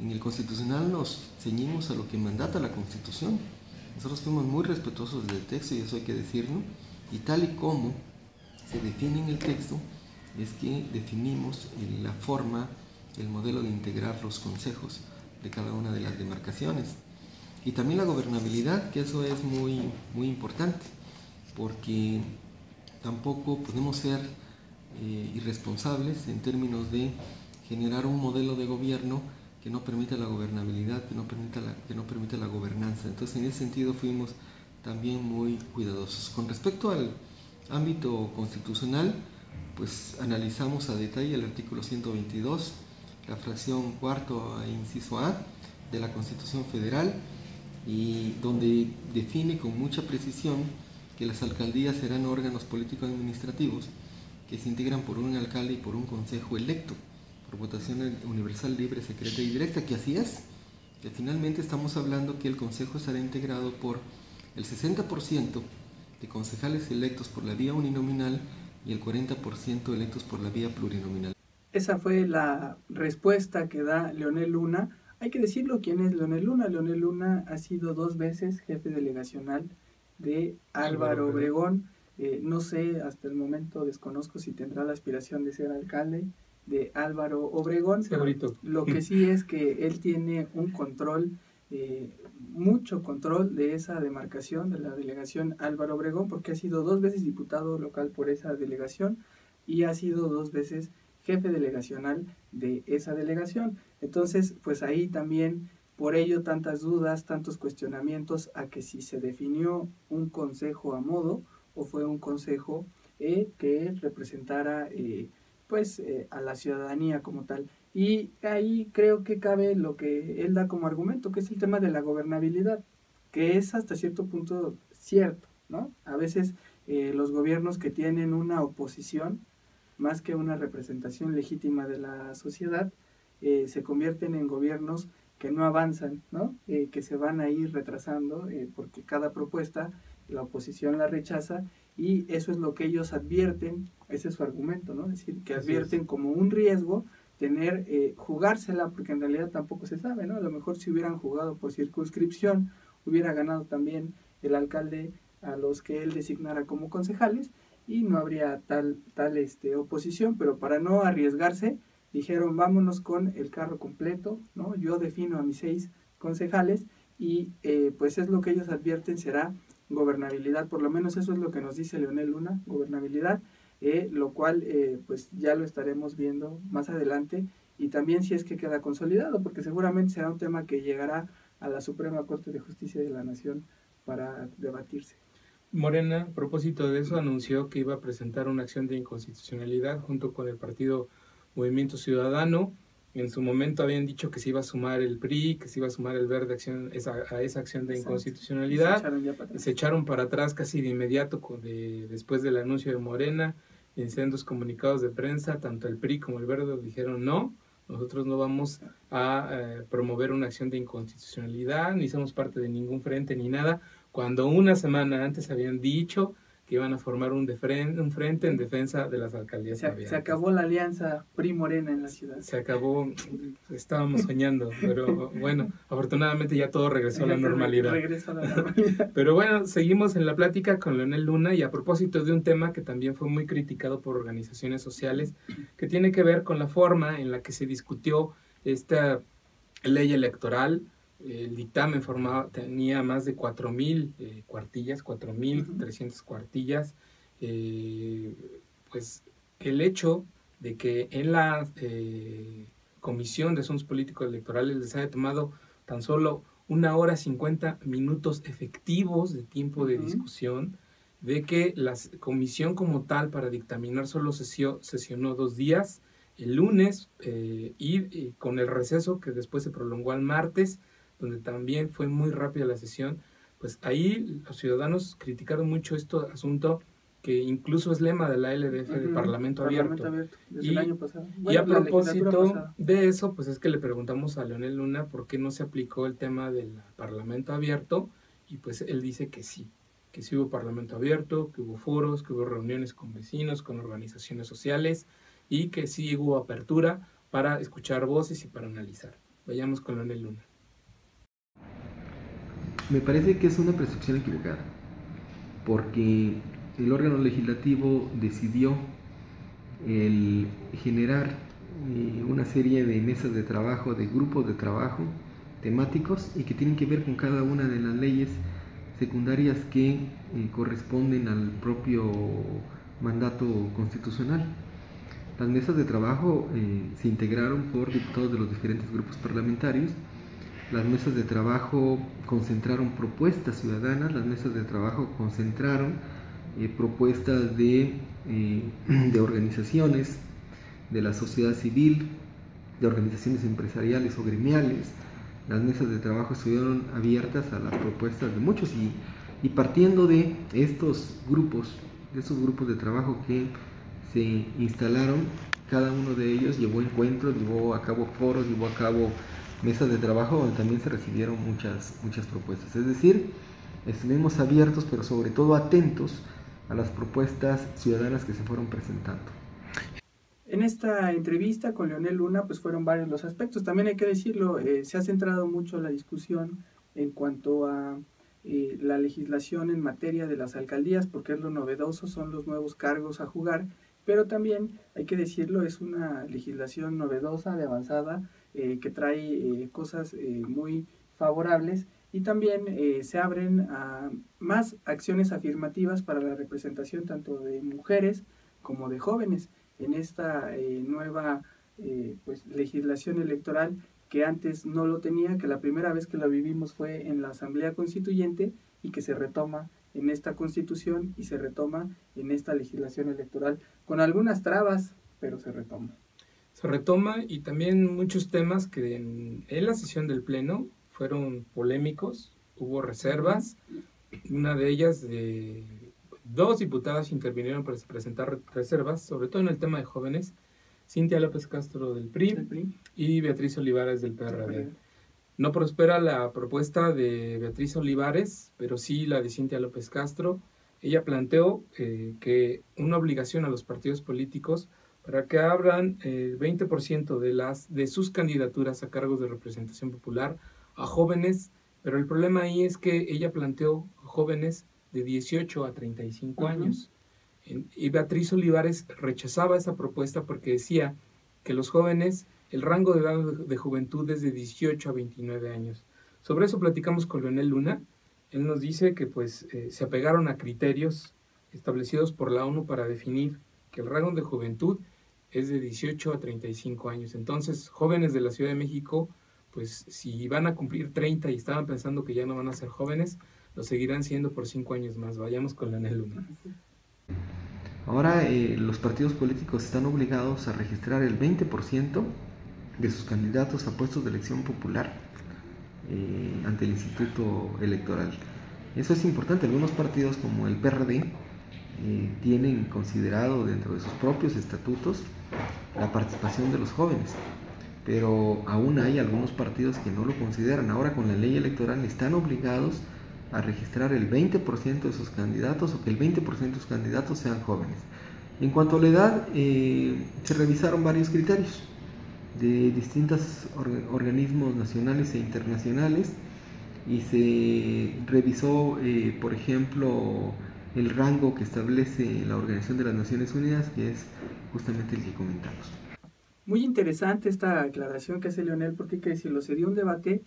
En el constitucional nos ceñimos a lo que mandata la Constitución. Nosotros fuimos muy respetuosos del texto, y eso hay que decirlo, y tal y como se define en el texto, es que definimos la forma, el modelo de integrar los consejos de cada una de las demarcaciones. Y también la gobernabilidad, que eso es muy, muy importante, porque tampoco podemos ser eh, irresponsables en términos de generar un modelo de gobierno que no permita la gobernabilidad, que no permita la, que no permita la gobernanza. Entonces, en ese sentido fuimos también muy cuidadosos. Con respecto al ámbito constitucional, pues analizamos a detalle el artículo ciento veintidós, la fracción cuarto e inciso A de la Constitución Federal, y donde define con mucha precisión que las alcaldías serán órganos político-administrativos que se integran por un alcalde y por un consejo electo por votación universal, libre, secreta y directa, que así es, que finalmente estamos hablando que el Consejo estará integrado por el sesenta por ciento de concejales electos por la vía uninominal y el cuarenta por ciento electos por la vía plurinominal. Esa fue la respuesta que da Leonel Luna. Hay que decirlo, ¿quién es Leonel Luna? Leonel Luna ha sido dos veces jefe delegacional de Álvaro Obregón. Eh, no sé, hasta el momento desconozco si tendrá la aspiración de ser alcalde de Álvaro Obregón. Segurito. Lo que sí es que él tiene un control, eh, mucho control de esa demarcación, de la delegación Álvaro Obregón, porque ha sido dos veces diputado local por esa delegación y ha sido dos veces jefe delegacional de esa delegación. Entonces, pues ahí también, por ello, tantas dudas, tantos cuestionamientos a que si se definió un consejo a modo o fue un consejo eh, que representara Eh, pues eh, a la ciudadanía como tal. Y ahí creo que cabe lo que él da como argumento, que es el tema de la gobernabilidad, que es hasta cierto punto cierto, ¿no? A veces eh, los gobiernos que tienen una oposición, más que una representación legítima de la sociedad, eh, se convierten en gobiernos que no avanzan, ¿no? Eh, que se van a ir retrasando eh, porque cada propuesta la oposición la rechaza, y eso es lo que ellos advierten, ese es su argumento, ¿no? Es decir, que advierten como un riesgo tener, eh, jugársela, porque en realidad tampoco se sabe, ¿no? A lo mejor si hubieran jugado por circunscripción, hubiera ganado también el alcalde a los que él designara como concejales, y no habría tal, tal este, oposición, pero para no arriesgarse, dijeron vámonos con el carro completo, ¿no? Yo defino a mis seis concejales y eh, pues es lo que ellos advierten será gobernabilidad, por lo menos eso es lo que nos dice Leonel Luna, gobernabilidad, eh, lo cual eh, pues ya lo estaremos viendo más adelante y también si es que queda consolidado, porque seguramente será un tema que llegará a la Suprema Corte de Justicia de la Nación para debatirse. Morena, a propósito de eso, anunció que iba a presentar una acción de inconstitucionalidad junto con el partido Movimiento Ciudadano. En su momento habían dicho que se iba a sumar el P R I, que se iba a sumar el Verde acción, esa, a esa acción de Exacto. inconstitucionalidad. Se echaron, ya para se echaron para atrás casi de inmediato con de, después del anuncio de Morena. En sendos comunicados de prensa, tanto el P R I como el Verde dijeron no, nosotros no vamos a eh, promover una acción de inconstitucionalidad, ni somos parte de ningún frente ni nada, cuando una semana antes habían dicho que iban a formar un, defren, un frente en defensa de las alcaldías. Se, se acabó la alianza P R I-Morena en la ciudad. Se acabó, estábamos soñando, pero bueno, afortunadamente ya todo regresó a la normalidad. Regresó a la normalidad. Pero bueno, seguimos en la plática con Leonel Luna y a propósito de un tema que también fue muy criticado por organizaciones sociales, que tiene que ver con la forma en la que se discutió esta ley electoral. El dictamen formado, tenía más de cuatro mil eh, cuartillas, cuatro mil trescientas cuartillas. Eh, pues el hecho de que en la eh, Comisión de Asuntos Políticos Electorales les haya tomado tan solo una hora cincuenta minutos efectivos de tiempo de uh-huh. discusión, de que la comisión como tal para dictaminar solo sesio, sesionó dos días, el lunes eh, y, y con el receso que después se prolongó al martes, donde también fue muy rápida la sesión, pues ahí los ciudadanos criticaron mucho este asunto, que incluso es lema de la L D F, uh-huh, de Parlamento Abierto. Abierto desde y, el año pasado. Bueno, y a propósito de eso, pues es que le preguntamos a Leonel Luna por qué no se aplicó el tema del Parlamento Abierto, y pues él dice que sí, que sí hubo Parlamento Abierto, que hubo foros, que hubo reuniones con vecinos, con organizaciones sociales, y que sí hubo apertura para escuchar voces y para analizar. Vayamos con Leonel Luna. Me parece que es una percepción equivocada, porque el órgano legislativo decidió el generar eh, una serie de mesas de trabajo, de grupos de trabajo temáticos y que tienen que ver con cada una de las leyes secundarias que eh, corresponden al propio mandato constitucional. Las mesas de trabajo eh, se integraron por diputados de los diferentes grupos parlamentarios. Las mesas de trabajo concentraron propuestas ciudadanas, las mesas de trabajo concentraron eh, propuestas de, eh, de organizaciones, de la sociedad civil, de organizaciones empresariales o gremiales. Las mesas de trabajo estuvieron abiertas a las propuestas de muchos y, y partiendo de estos grupos, de esos grupos de trabajo que se instalaron, cada uno de ellos llevó encuentros, llevó a cabo foros, llevó a cabo mesas de trabajo donde también se recibieron muchas, muchas propuestas. Es decir, estuvimos abiertos, pero sobre todo atentos a las propuestas ciudadanas que se fueron presentando. En esta entrevista con Leonel Luna, pues fueron varios los aspectos. También hay que decirlo, eh, se ha centrado mucho la discusión en cuanto a eh, la legislación en materia de las alcaldías, porque es lo novedoso, son los nuevos cargos a jugar, pero también, hay que decirlo, es una legislación novedosa, de avanzada, Eh, que trae eh, cosas eh, muy favorables y también eh, se abren a más acciones afirmativas para la representación tanto de mujeres como de jóvenes en esta eh, nueva eh, pues, legislación electoral que antes no lo tenía, que la primera vez que lo vivimos fue en la Asamblea Constituyente y que se retoma en esta Constitución y se retoma en esta legislación electoral con algunas trabas, pero se retoma. Se retoma y también muchos temas que en, en la sesión del Pleno fueron polémicos, hubo reservas, una de ellas, de, dos diputadas intervinieron para presentar reservas, sobre todo en el tema de jóvenes, Cintia López Castro del P R I, P R I y Beatriz Olivares del P R D. No prospera la propuesta de Beatriz Olivares, pero sí la de Cintia López Castro. Ella planteó eh, que una obligación a los partidos políticos para que abran el veinte por ciento de, las, de sus candidaturas a cargos de representación popular a jóvenes, pero el problema ahí es que ella planteó jóvenes de dieciocho a treinta y cinco años. Uh-huh. Y Beatriz Olivares rechazaba esa propuesta porque decía que los jóvenes, el rango de edad de juventud es de dieciocho a veintinueve años. Sobre eso platicamos con Leonel Luna. Él nos dice que pues, eh, se apegaron a criterios establecidos por la ONU para definir que el rango de juventud es de dieciocho a treinta y cinco años. Entonces, jóvenes de la Ciudad de México, pues si van a cumplir treinta y estaban pensando que ya no van a ser jóvenes, lo seguirán siendo por cinco años más. Vayamos con Leonel Luna. Ahora eh, los partidos políticos están obligados a registrar el veinte por ciento de sus candidatos a puestos de elección popular eh, ante el Instituto Electoral. Eso es importante. Algunos partidos como el P R D eh, tienen considerado dentro de sus propios estatutos la participación de los jóvenes, pero aún hay algunos partidos que no lo consideran. Ahora con la ley electoral están obligados a registrar el veinte por ciento de sus candidatos o que el veinte por ciento de sus candidatos sean jóvenes. En cuanto a la edad, eh, se revisaron varios criterios de distintos or organismos nacionales e internacionales y se revisó, eh, por ejemplo, el rango que establece la Organización de las Naciones Unidas, que es justamente el que comentamos. Muy interesante esta aclaración que hace Leonel, porque hay que decirlo, se dio un debate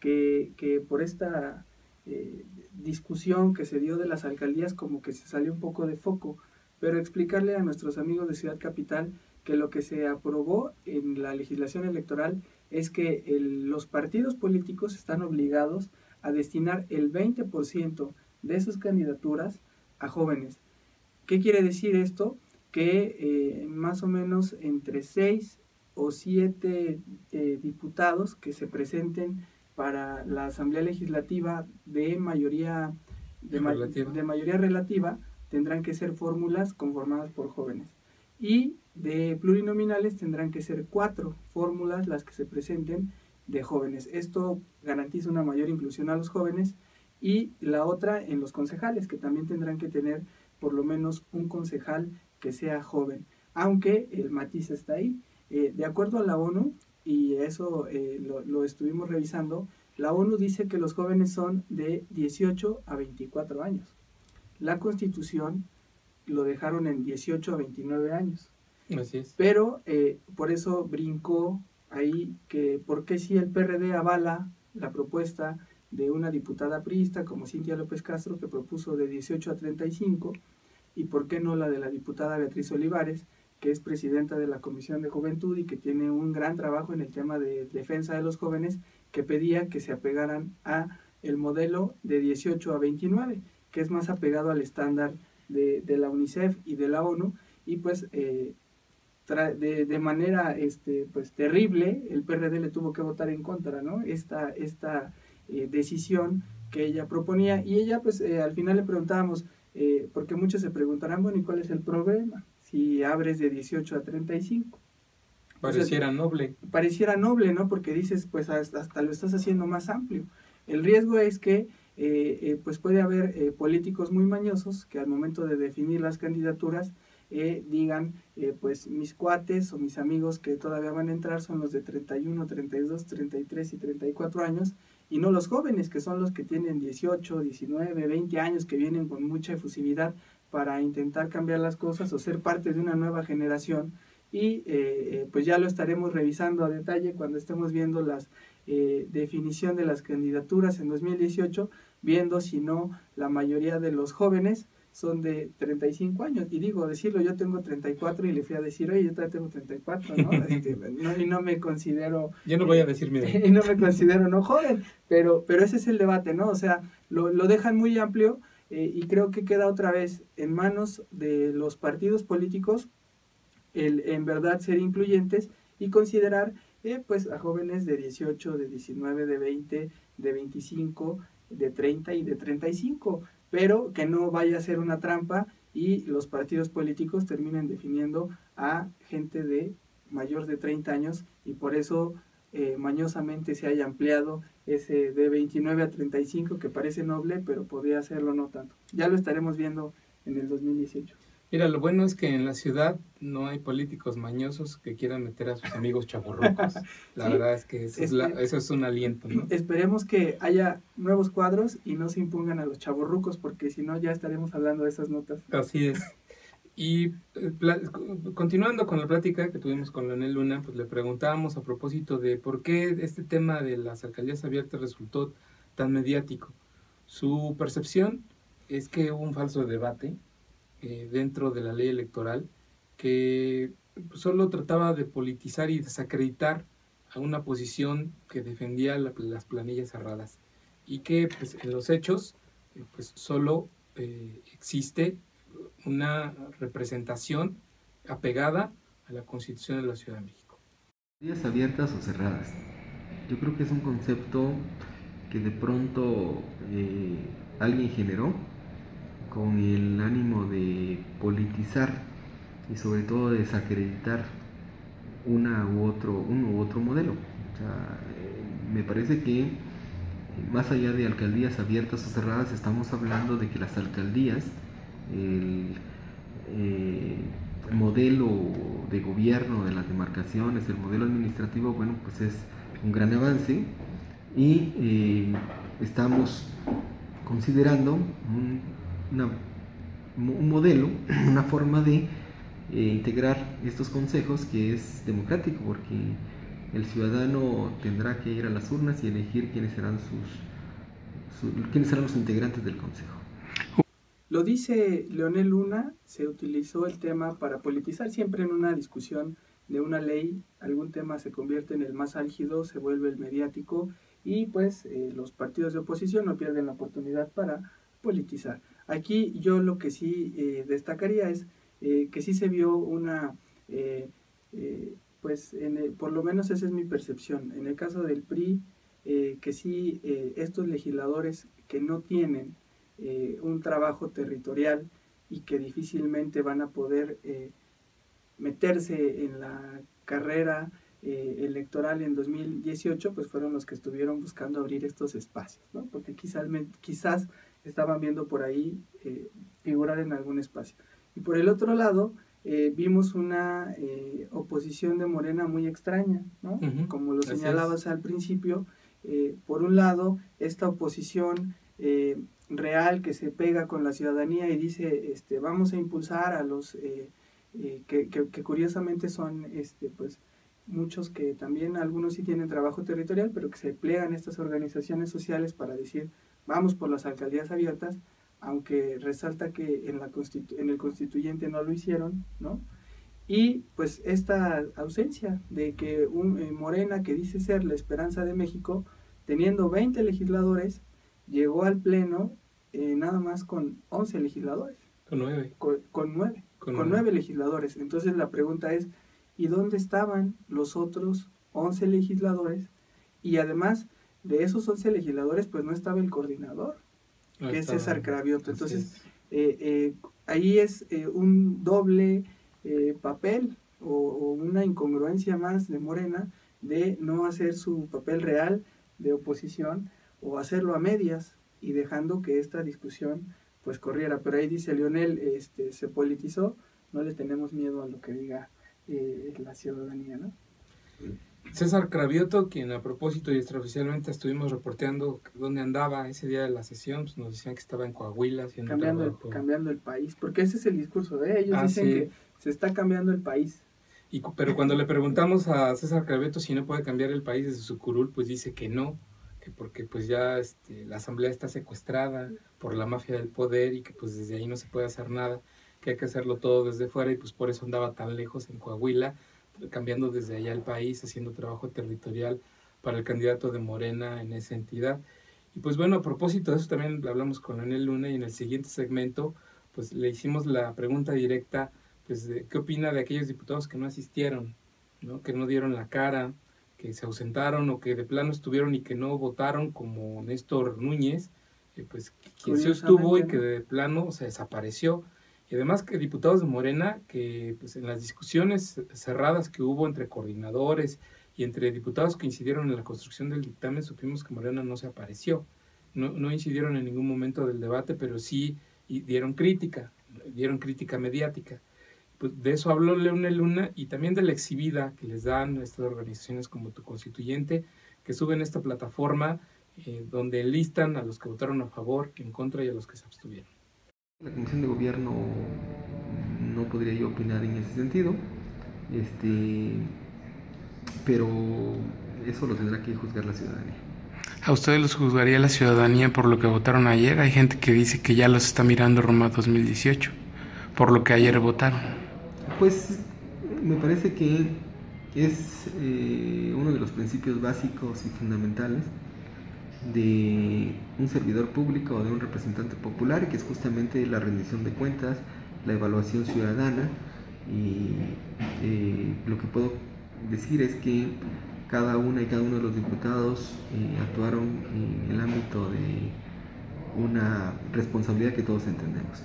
que, que por esta... Eh, discusión que se dio de las alcaldías como que se salió un poco de foco, pero explicarle a nuestros amigos de Ciudad Capital que lo que se aprobó en la legislación electoral es que el, los partidos políticos están obligados a destinar el veinte por ciento de sus candidaturas a jóvenes. ¿Qué quiere decir esto? Que eh, más o menos entre seis o siete eh, diputados que se presenten para la Asamblea Legislativa de mayoría, de, ma de mayoría relativa, tendrán que ser fórmulas conformadas por jóvenes. Y de plurinominales tendrán que ser cuatro fórmulas las que se presenten de jóvenes. Esto garantiza una mayor inclusión a los jóvenes. Y la otra en los concejales, que también tendrán que tener por lo menos un concejal que sea joven. Aunque el matiz está ahí. Eh, de acuerdo a la ONU, y eso eh, lo, lo estuvimos revisando, la ONU dice que los jóvenes son de dieciocho a veinticuatro años. La Constitución lo dejaron en dieciocho a veintinueve años. Así es. Pero eh, por eso brincó ahí que por qué si el P R D avala la propuesta de una diputada priista como Cintia López Castro, que propuso de dieciocho a treinta y cinco, y por qué no la de la diputada Beatriz Olivares, que es presidenta de la Comisión de Juventud y que tiene un gran trabajo en el tema de defensa de los jóvenes, que pedía que se apegaran a el modelo de dieciocho a veintinueve, que es más apegado al estándar de, de la UNICEF y de la ONU. Y pues eh, de, de manera este, pues, terrible, el P R D le tuvo que votar en contra, ¿no? esta, esta eh, decisión que ella proponía. Y ella, pues eh, al final le preguntábamos, eh, porque muchos se preguntarán, bueno, ¿y cuál es el problema? Si abres de dieciocho a treinta y cinco. Pareciera o sea, noble. Pareciera noble, ¿no? Porque dices, pues hasta, hasta lo estás haciendo más amplio. El riesgo es que eh, eh, pues puede haber eh, políticos muy mañosos que al momento de definir las candidaturas eh, digan, eh, pues mis cuates o mis amigos que todavía van a entrar son los de treinta y uno, treinta y dos, treinta y tres y treinta y cuatro años, y no los jóvenes, que son los que tienen dieciocho, diecinueve, veinte años, que vienen con mucha efusividad para intentar cambiar las cosas o ser parte de una nueva generación. Y eh, pues ya lo estaremos revisando a detalle cuando estemos viendo la eh, definición de las candidaturas en dos mil dieciocho, viendo si no la mayoría de los jóvenes son de treinta y cinco años. Y digo, decirlo, yo tengo treinta y cuatro y le fui a decir, oye, yo también tengo treinta y cuatro, ¿no? Este, no y no me considero... Yo no voy a decir miedo. Y no me considero no joven, pero, pero ese es el debate, ¿no? O sea, lo, lo dejan muy amplio. Eh, y creo que queda otra vez en manos de los partidos políticos el en verdad ser incluyentes y considerar eh, pues a jóvenes de dieciocho, de diecinueve, de veinte, de veinticinco, de treinta y de treinta y cinco, pero que no vaya a ser una trampa y los partidos políticos terminen definiendo a gente de mayor de treinta años, y por eso eh, mañosamente se haya ampliado ese de veintinueve a treinta y cinco, que parece noble, pero podría serlo no tanto. Ya lo estaremos viendo en el dos mil dieciocho. Mira, lo bueno es que en la ciudad no hay políticos mañosos que quieran meter a sus amigos chavorrucos. La sí, verdad es que eso es, la, eso es un aliento, ¿no? Esperemos que haya nuevos cuadros y no se impongan a los chavorrucos, porque si no ya estaremos hablando de esas notas. Así es. Y continuando con la plática que tuvimos con Leonel Luna, pues le preguntábamos a propósito de por qué este tema de las alcaldías abiertas resultó tan mediático. Su percepción es que hubo un falso debate eh, dentro de la ley electoral que solo trataba de politizar y desacreditar a una posición que defendía la, las planillas cerradas y que pues, en los hechos eh, pues, solo eh, existe una representación apegada a la Constitución de la Ciudad de México. Alcaldías abiertas o cerradas. Yo creo que es un concepto que de pronto eh, alguien generó con el ánimo de politizar y sobre todo desacreditar una u otro, uno u otro modelo. O sea, eh, me parece que más allá de alcaldías abiertas o cerradas estamos hablando de que las alcaldías, el eh, modelo de gobierno de las demarcaciones, el modelo administrativo, bueno, pues es un gran avance y eh, estamos considerando un, una, un modelo, una forma de eh, integrar estos consejos que es democrático, porque el ciudadano tendrá que ir a las urnas y elegir quiénes serán, sus, su, quiénes serán los integrantes del consejo. Lo dice Leonel Luna, se utilizó el tema para politizar. Siempre en una discusión de una ley, algún tema se convierte en el más álgido, se vuelve el mediático y pues eh, los partidos de oposición no pierden la oportunidad para politizar. Aquí yo lo que sí eh, destacaría es eh, que sí se vio una, eh, eh, pues en el, por lo menos esa es mi percepción, en el caso del P R I, eh, que sí eh, estos legisladores que no tienen Eh, un trabajo territorial y que difícilmente van a poder eh, meterse en la carrera eh, electoral en dos mil dieciocho, pues fueron los que estuvieron buscando abrir estos espacios, ¿no? Porque quizás, quizás estaban viendo por ahí eh, figurar en algún espacio. Y por el otro lado, eh, vimos una eh, oposición de Morena muy extraña, ¿no? Uh-huh. Como lo señalabas al principio, eh, por un lado, esta oposición Eh, real que se pega con la ciudadanía y dice este vamos a impulsar a los eh, eh, que, que, que curiosamente son este pues muchos que también algunos sí tienen trabajo territorial pero que se plegan estas organizaciones sociales para decir vamos por las alcaldías abiertas, aunque resalta que en, la constitu en el constituyente no lo hicieron, ¿no? Y pues esta ausencia de que un eh, Morena que dice ser la esperanza de México, teniendo veinte legisladores, llegó al pleno eh, nada más con once legisladores. Con nueve. Con, con nueve. Con, con nueve legisladores. Entonces la pregunta es, ¿y dónde estaban los otros once legisladores? Y además, de esos once legisladores, pues no estaba el coordinador, no que estaba, es César Cravioto. Entonces, eh, eh, ahí es eh, un doble eh, papel o, o una incongruencia más de Morena de no hacer su papel real de oposición, o hacerlo a medias y dejando que esta discusión pues corriera. Pero ahí dice Leonel, este, se politizó, no le tenemos miedo a lo que diga eh, la ciudadanía, ¿no? César Cravioto, quien a propósito y extraoficialmente estuvimos reporteando dónde andaba ese día de la sesión, pues nos decían que estaba en Coahuila. Cambiando el, cambiando el país, porque ese es el discurso de ellos, ah, dicen sí, que se está cambiando el país. Y, pero cuando le preguntamos a César Cravioto si no puede cambiar el país desde su curul, pues dice que no, que porque pues ya este, la asamblea está secuestrada por la mafia del poder y que pues desde ahí no se puede hacer nada, que hay que hacerlo todo desde fuera y pues por eso andaba tan lejos en Coahuila, cambiando desde allá el país, haciendo trabajo territorial para el candidato de Morena en esa entidad. Y pues bueno, a propósito de eso también hablamos con Leonel Luna y en el siguiente segmento pues le hicimos la pregunta directa, pues de, ¿qué opina de aquellos diputados que no asistieron, ¿no? Que no dieron la cara, que se ausentaron o que de plano estuvieron y que no votaron, como Néstor Núñez, eh, pues quien se estuvo y que de plano se desapareció. Y además que diputados de Morena, que pues, en las discusiones cerradas que hubo entre coordinadores y entre diputados que incidieron en la construcción del dictamen, supimos que Morena no se apareció. No, no incidieron en ningún momento del debate, pero sí y dieron crítica, dieron crítica mediática. Pues de eso habló Leonel Luna y también de la exhibida que les dan estas organizaciones como Tu Constituyente, que suben esta plataforma eh, donde enlistan a los que votaron a favor, en contra y a los que se abstuvieron. La Comisión de Gobierno no no podría yo opinar en ese sentido, este, pero eso lo tendrá que juzgar la ciudadanía. ¿A ustedes los juzgaría la ciudadanía por lo que votaron ayer? Hay gente que dice que ya los está mirando Roma dos mil dieciocho por lo que ayer votaron. Pues me parece que es eh, uno de los principios básicos y fundamentales de un servidor público o de un representante popular, que es justamente la rendición de cuentas, la evaluación ciudadana, y eh, lo que puedo decir es que cada una y cada uno de los diputados eh, actuaron en el ámbito de una responsabilidad que todos entendemos.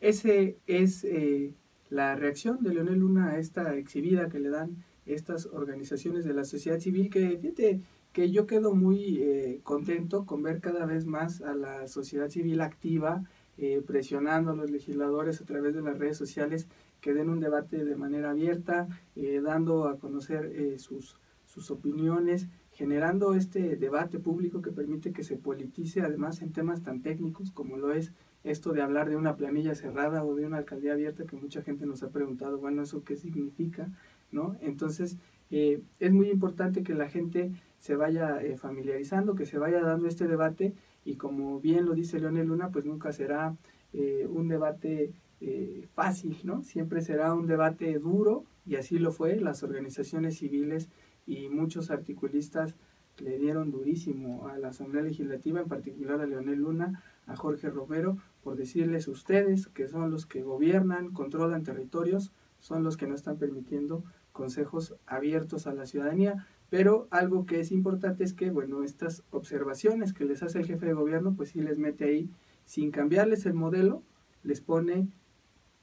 Ese es eh, la reacción de Leonel Luna a esta exhibida que le dan estas organizaciones de la sociedad civil, que fíjate que yo quedo muy eh, contento con ver cada vez más a la sociedad civil activa, eh, presionando a los legisladores a través de las redes sociales que den un debate de manera abierta, eh, dando a conocer eh, sus, sus opiniones, generando este debate público que permite que se politice además en temas tan técnicos como lo es esto de hablar de una planilla cerrada o de una alcaldía abierta, que mucha gente nos ha preguntado, bueno, ¿eso qué significa? ¿No? Entonces, eh, es muy importante que la gente se vaya eh, familiarizando, que se vaya dando este debate, y como bien lo dice Leonel Luna, pues nunca será eh, un debate eh, fácil, ¿no? Siempre será un debate duro, y así lo fue. Las organizaciones civiles y muchos articulistas le dieron durísimo a la Asamblea Legislativa, en particular a Leonel Luna, a Jorge Romero, por decirles: ustedes, que son los que gobiernan, controlan territorios, son los que no están permitiendo consejos abiertos a la ciudadanía. Pero algo que es importante es que, bueno, estas observaciones que les hace el jefe de gobierno, pues sí les mete ahí, sin cambiarles el modelo, les pone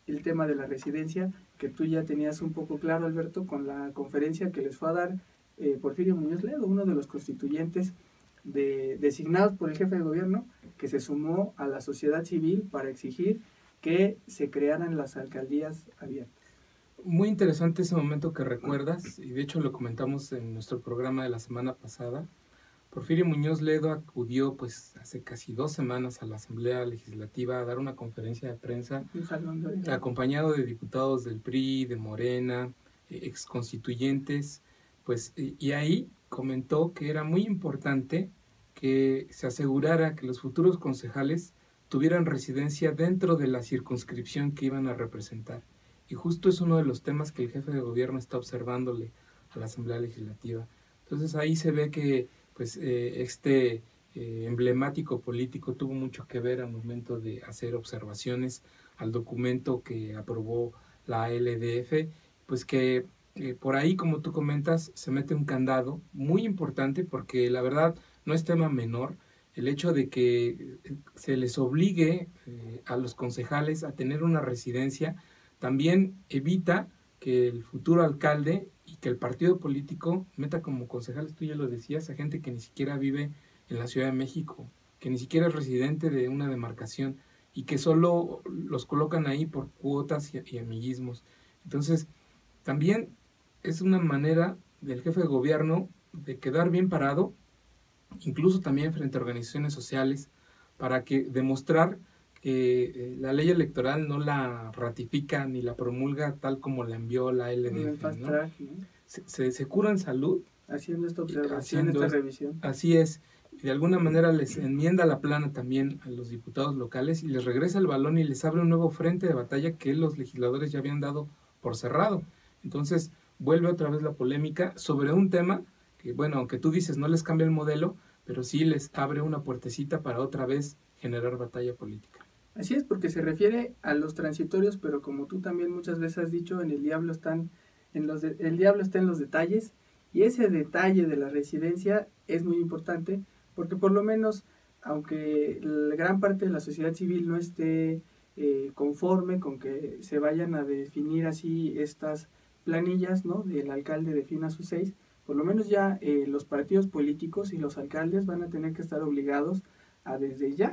el tema de la residencia, que tú ya tenías un poco claro, Alberto, con la conferencia que les fue a dar eh, Porfirio Muñoz Ledo, uno de los constituyentes de, designados por el jefe de gobierno, que se sumó a la sociedad civil para exigir que se crearan las alcaldías abiertas. Muy interesante ese momento que recuerdas, y de hecho lo comentamos en nuestro programa de la semana pasada. Porfirio Muñoz Ledo acudió pues hace casi dos semanas a la Asamblea Legislativa a dar una conferencia de prensa, acompañado de diputados del P R I, de Morena, exconstituyentes, pues, y ahí comentó que era muy importante que se asegurara que los futuros concejales tuvieran residencia dentro de la circunscripción que iban a representar. Y justo es uno de los temas que el jefe de gobierno está observándole a la Asamblea Legislativa. Entonces ahí se ve que pues eh, este eh, emblemático político tuvo mucho que ver al momento de hacer observaciones al documento que aprobó la L D F, pues que eh, por ahí, como tú comentas, se mete un candado muy importante, porque la verdad no es tema menor el hecho de que se les obligue eh, a los concejales a tener una residencia. También evita que el futuro alcalde y que el partido político meta como concejales, tú ya lo decías, a gente que ni siquiera vive en la Ciudad de México, que ni siquiera es residente de una demarcación, y que solo los colocan ahí por cuotas y, y amiguismos. Entonces, también es una manera del jefe de gobierno de quedar bien parado, incluso también frente a organizaciones sociales, para que demostrar Eh, la ley electoral no la ratifica ni la promulga tal como la envió la L D F, ¿no? Track, ¿no? Se, se, se cura en salud haciendo esta observación, haciendo esta es, revisión. Así es, y de alguna manera les enmienda la plana también a los diputados locales, y les regresa el balón y les abre un nuevo frente de batalla que los legisladores ya habían dado por cerrado. Entonces vuelve otra vez la polémica sobre un tema que, bueno, aunque tú dices no les cambia el modelo, pero sí les abre una puertecita para otra vez generar batalla política. Así es, porque se refiere a los transitorios, pero como tú también muchas veces has dicho, en el diablo están en los de, el diablo está en los detalles, y ese detalle de la residencia es muy importante, porque por lo menos, aunque la gran parte de la sociedad civil no esté eh, conforme con que se vayan a definir así estas planillas, ¿no?, del alcalde defina sus seis, por lo menos ya eh, los partidos políticos y los alcaldes van a tener que estar obligados a desde ya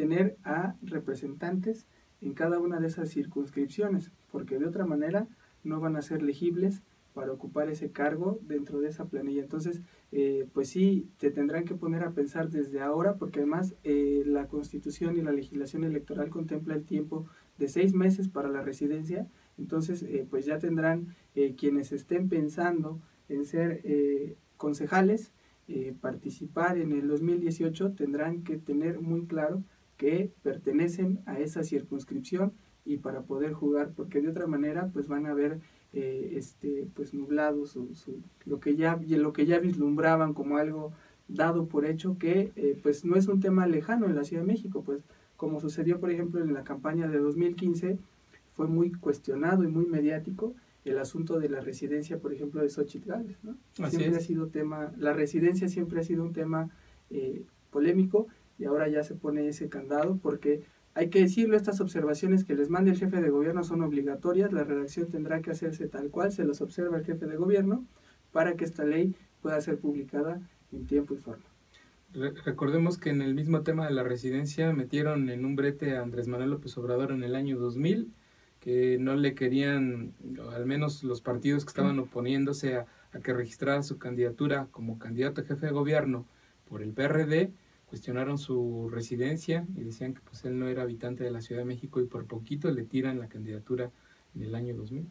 tener a representantes en cada una de esas circunscripciones, porque de otra manera no van a ser elegibles para ocupar ese cargo dentro de esa planilla. Entonces, eh, pues sí, te tendrán que poner a pensar desde ahora, porque además eh, la Constitución y la legislación electoral contempla el tiempo de seis meses para la residencia. Entonces, eh, pues ya tendrán eh, quienes estén pensando en ser eh, concejales, eh, participar en el dos mil dieciocho, tendrán que tener muy claro que pertenecen a esa circunscripción y para poder jugar, porque de otra manera pues van a ver eh, este, pues nublado su, su, lo, que ya, lo que ya vislumbraban como algo dado por hecho, que eh, pues no es un tema lejano en la Ciudad de México, pues como sucedió por ejemplo en la campaña de dos mil quince, fue muy cuestionado y muy mediático el asunto de la residencia, por ejemplo, de Xóchitl Gálvez, ¿no? Siempre ha sido tema, la residencia siempre ha sido un tema eh, polémico, y ahora ya se pone ese candado porque, hay que decirlo, estas observaciones que les mande el jefe de gobierno son obligatorias, la redacción tendrá que hacerse tal cual se los observa el jefe de gobierno para que esta ley pueda ser publicada en tiempo y forma. Re- recordemos que en el mismo tema de la residencia metieron en un brete a Andrés Manuel López Obrador en el año dos mil, que no le querían, al menos los partidos que estaban oponiéndose a, a que registrara su candidatura como candidato a jefe de gobierno por el P R D, cuestionaron su residencia y decían que pues él no era habitante de la Ciudad de México y por poquito le tiran la candidatura en el año dos mil.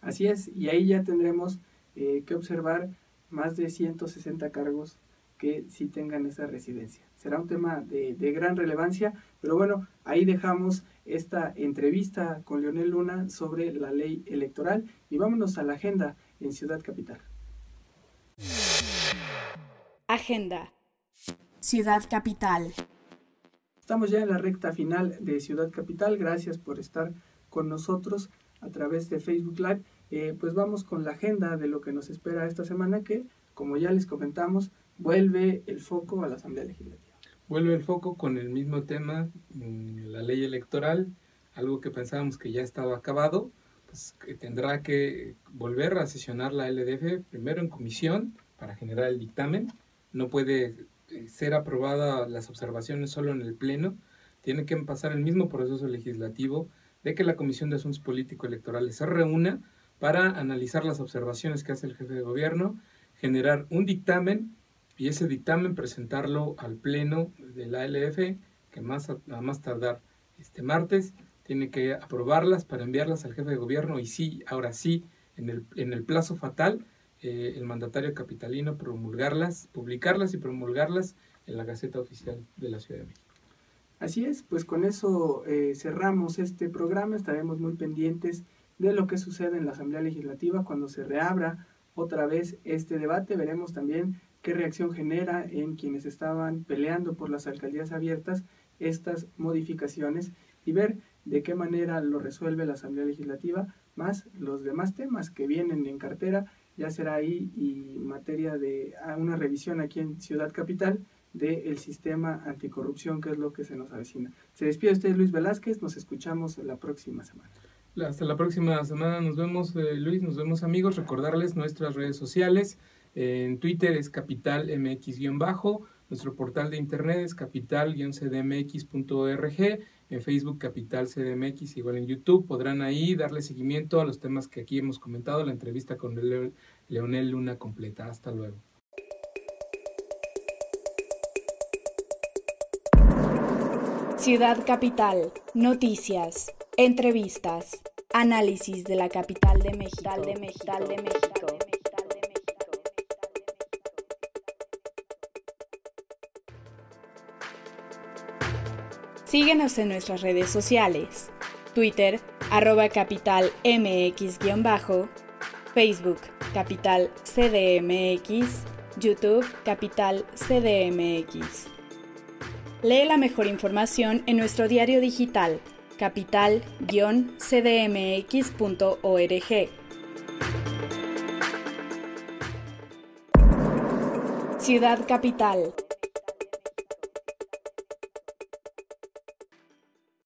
Así es, y ahí ya tendremos eh, que observar más de ciento sesenta cargos que sí tengan esa residencia. Será un tema de, de gran relevancia, pero bueno, ahí dejamos esta entrevista con Leonel Luna sobre la ley electoral y vámonos a la agenda en Ciudad Capital. Agenda Ciudad Capital. Estamos ya en la recta final de Ciudad Capital. Gracias por estar con nosotros a través de Facebook Live. Eh, pues vamos con la agenda de lo que nos espera esta semana que, como ya les comentamos, vuelve el foco a la Asamblea Legislativa. Vuelve el foco con el mismo tema, la ley electoral, algo que pensábamos que ya estaba acabado, pues que tendrá que volver a sesionar la L D F, primero en comisión para generar el dictamen. No puede ser aprobada las observaciones solo en el Pleno, tiene que pasar el mismo proceso legislativo de que la Comisión de Asuntos Político-Electorales se reúna para analizar las observaciones que hace el jefe de gobierno, generar un dictamen y ese dictamen presentarlo al Pleno de la A L F, que más a más tardar este martes tiene que aprobarlas para enviarlas al jefe de gobierno y sí, ahora sí, en el, en el plazo fatal, Eh, el mandatario capitalino promulgarlas, publicarlas y promulgarlas en la Gaceta Oficial de la Ciudad de México. Así es, pues con eso eh, cerramos este programa, estaremos muy pendientes de lo que sucede en la Asamblea Legislativa cuando se reabra otra vez este debate, veremos también qué reacción genera en quienes estaban peleando por las alcaldías abiertas estas modificaciones y ver de qué manera lo resuelve la Asamblea Legislativa, más los demás temas que vienen en cartera. Ya será ahí y materia de una revisión aquí en Ciudad Capital del sistema anticorrupción, que es lo que se nos avecina. Se despide usted, Luis Velázquez, nos escuchamos la próxima semana. Hasta la próxima semana, nos vemos, eh, Luis, nos vemos, amigos. Recordarles nuestras redes sociales, eh, en Twitter es capital m x guión bajo, nuestro portal de internet es capital guión c d m x punto org, en Facebook Capital C D M X, igual en YouTube, podrán ahí darle seguimiento a los temas que aquí hemos comentado, la entrevista con Leonel Luna completa. Hasta luego. Ciudad Capital, noticias, entrevistas, análisis de la capital de México. De México, de México. Síguenos en nuestras redes sociales, Twitter, arroba capital m x guión bajo, Facebook, Capital C D M X, YouTube, Capital C D M X. Lee la mejor información en nuestro diario digital, capital guión c d m x punto org. Ciudad Capital.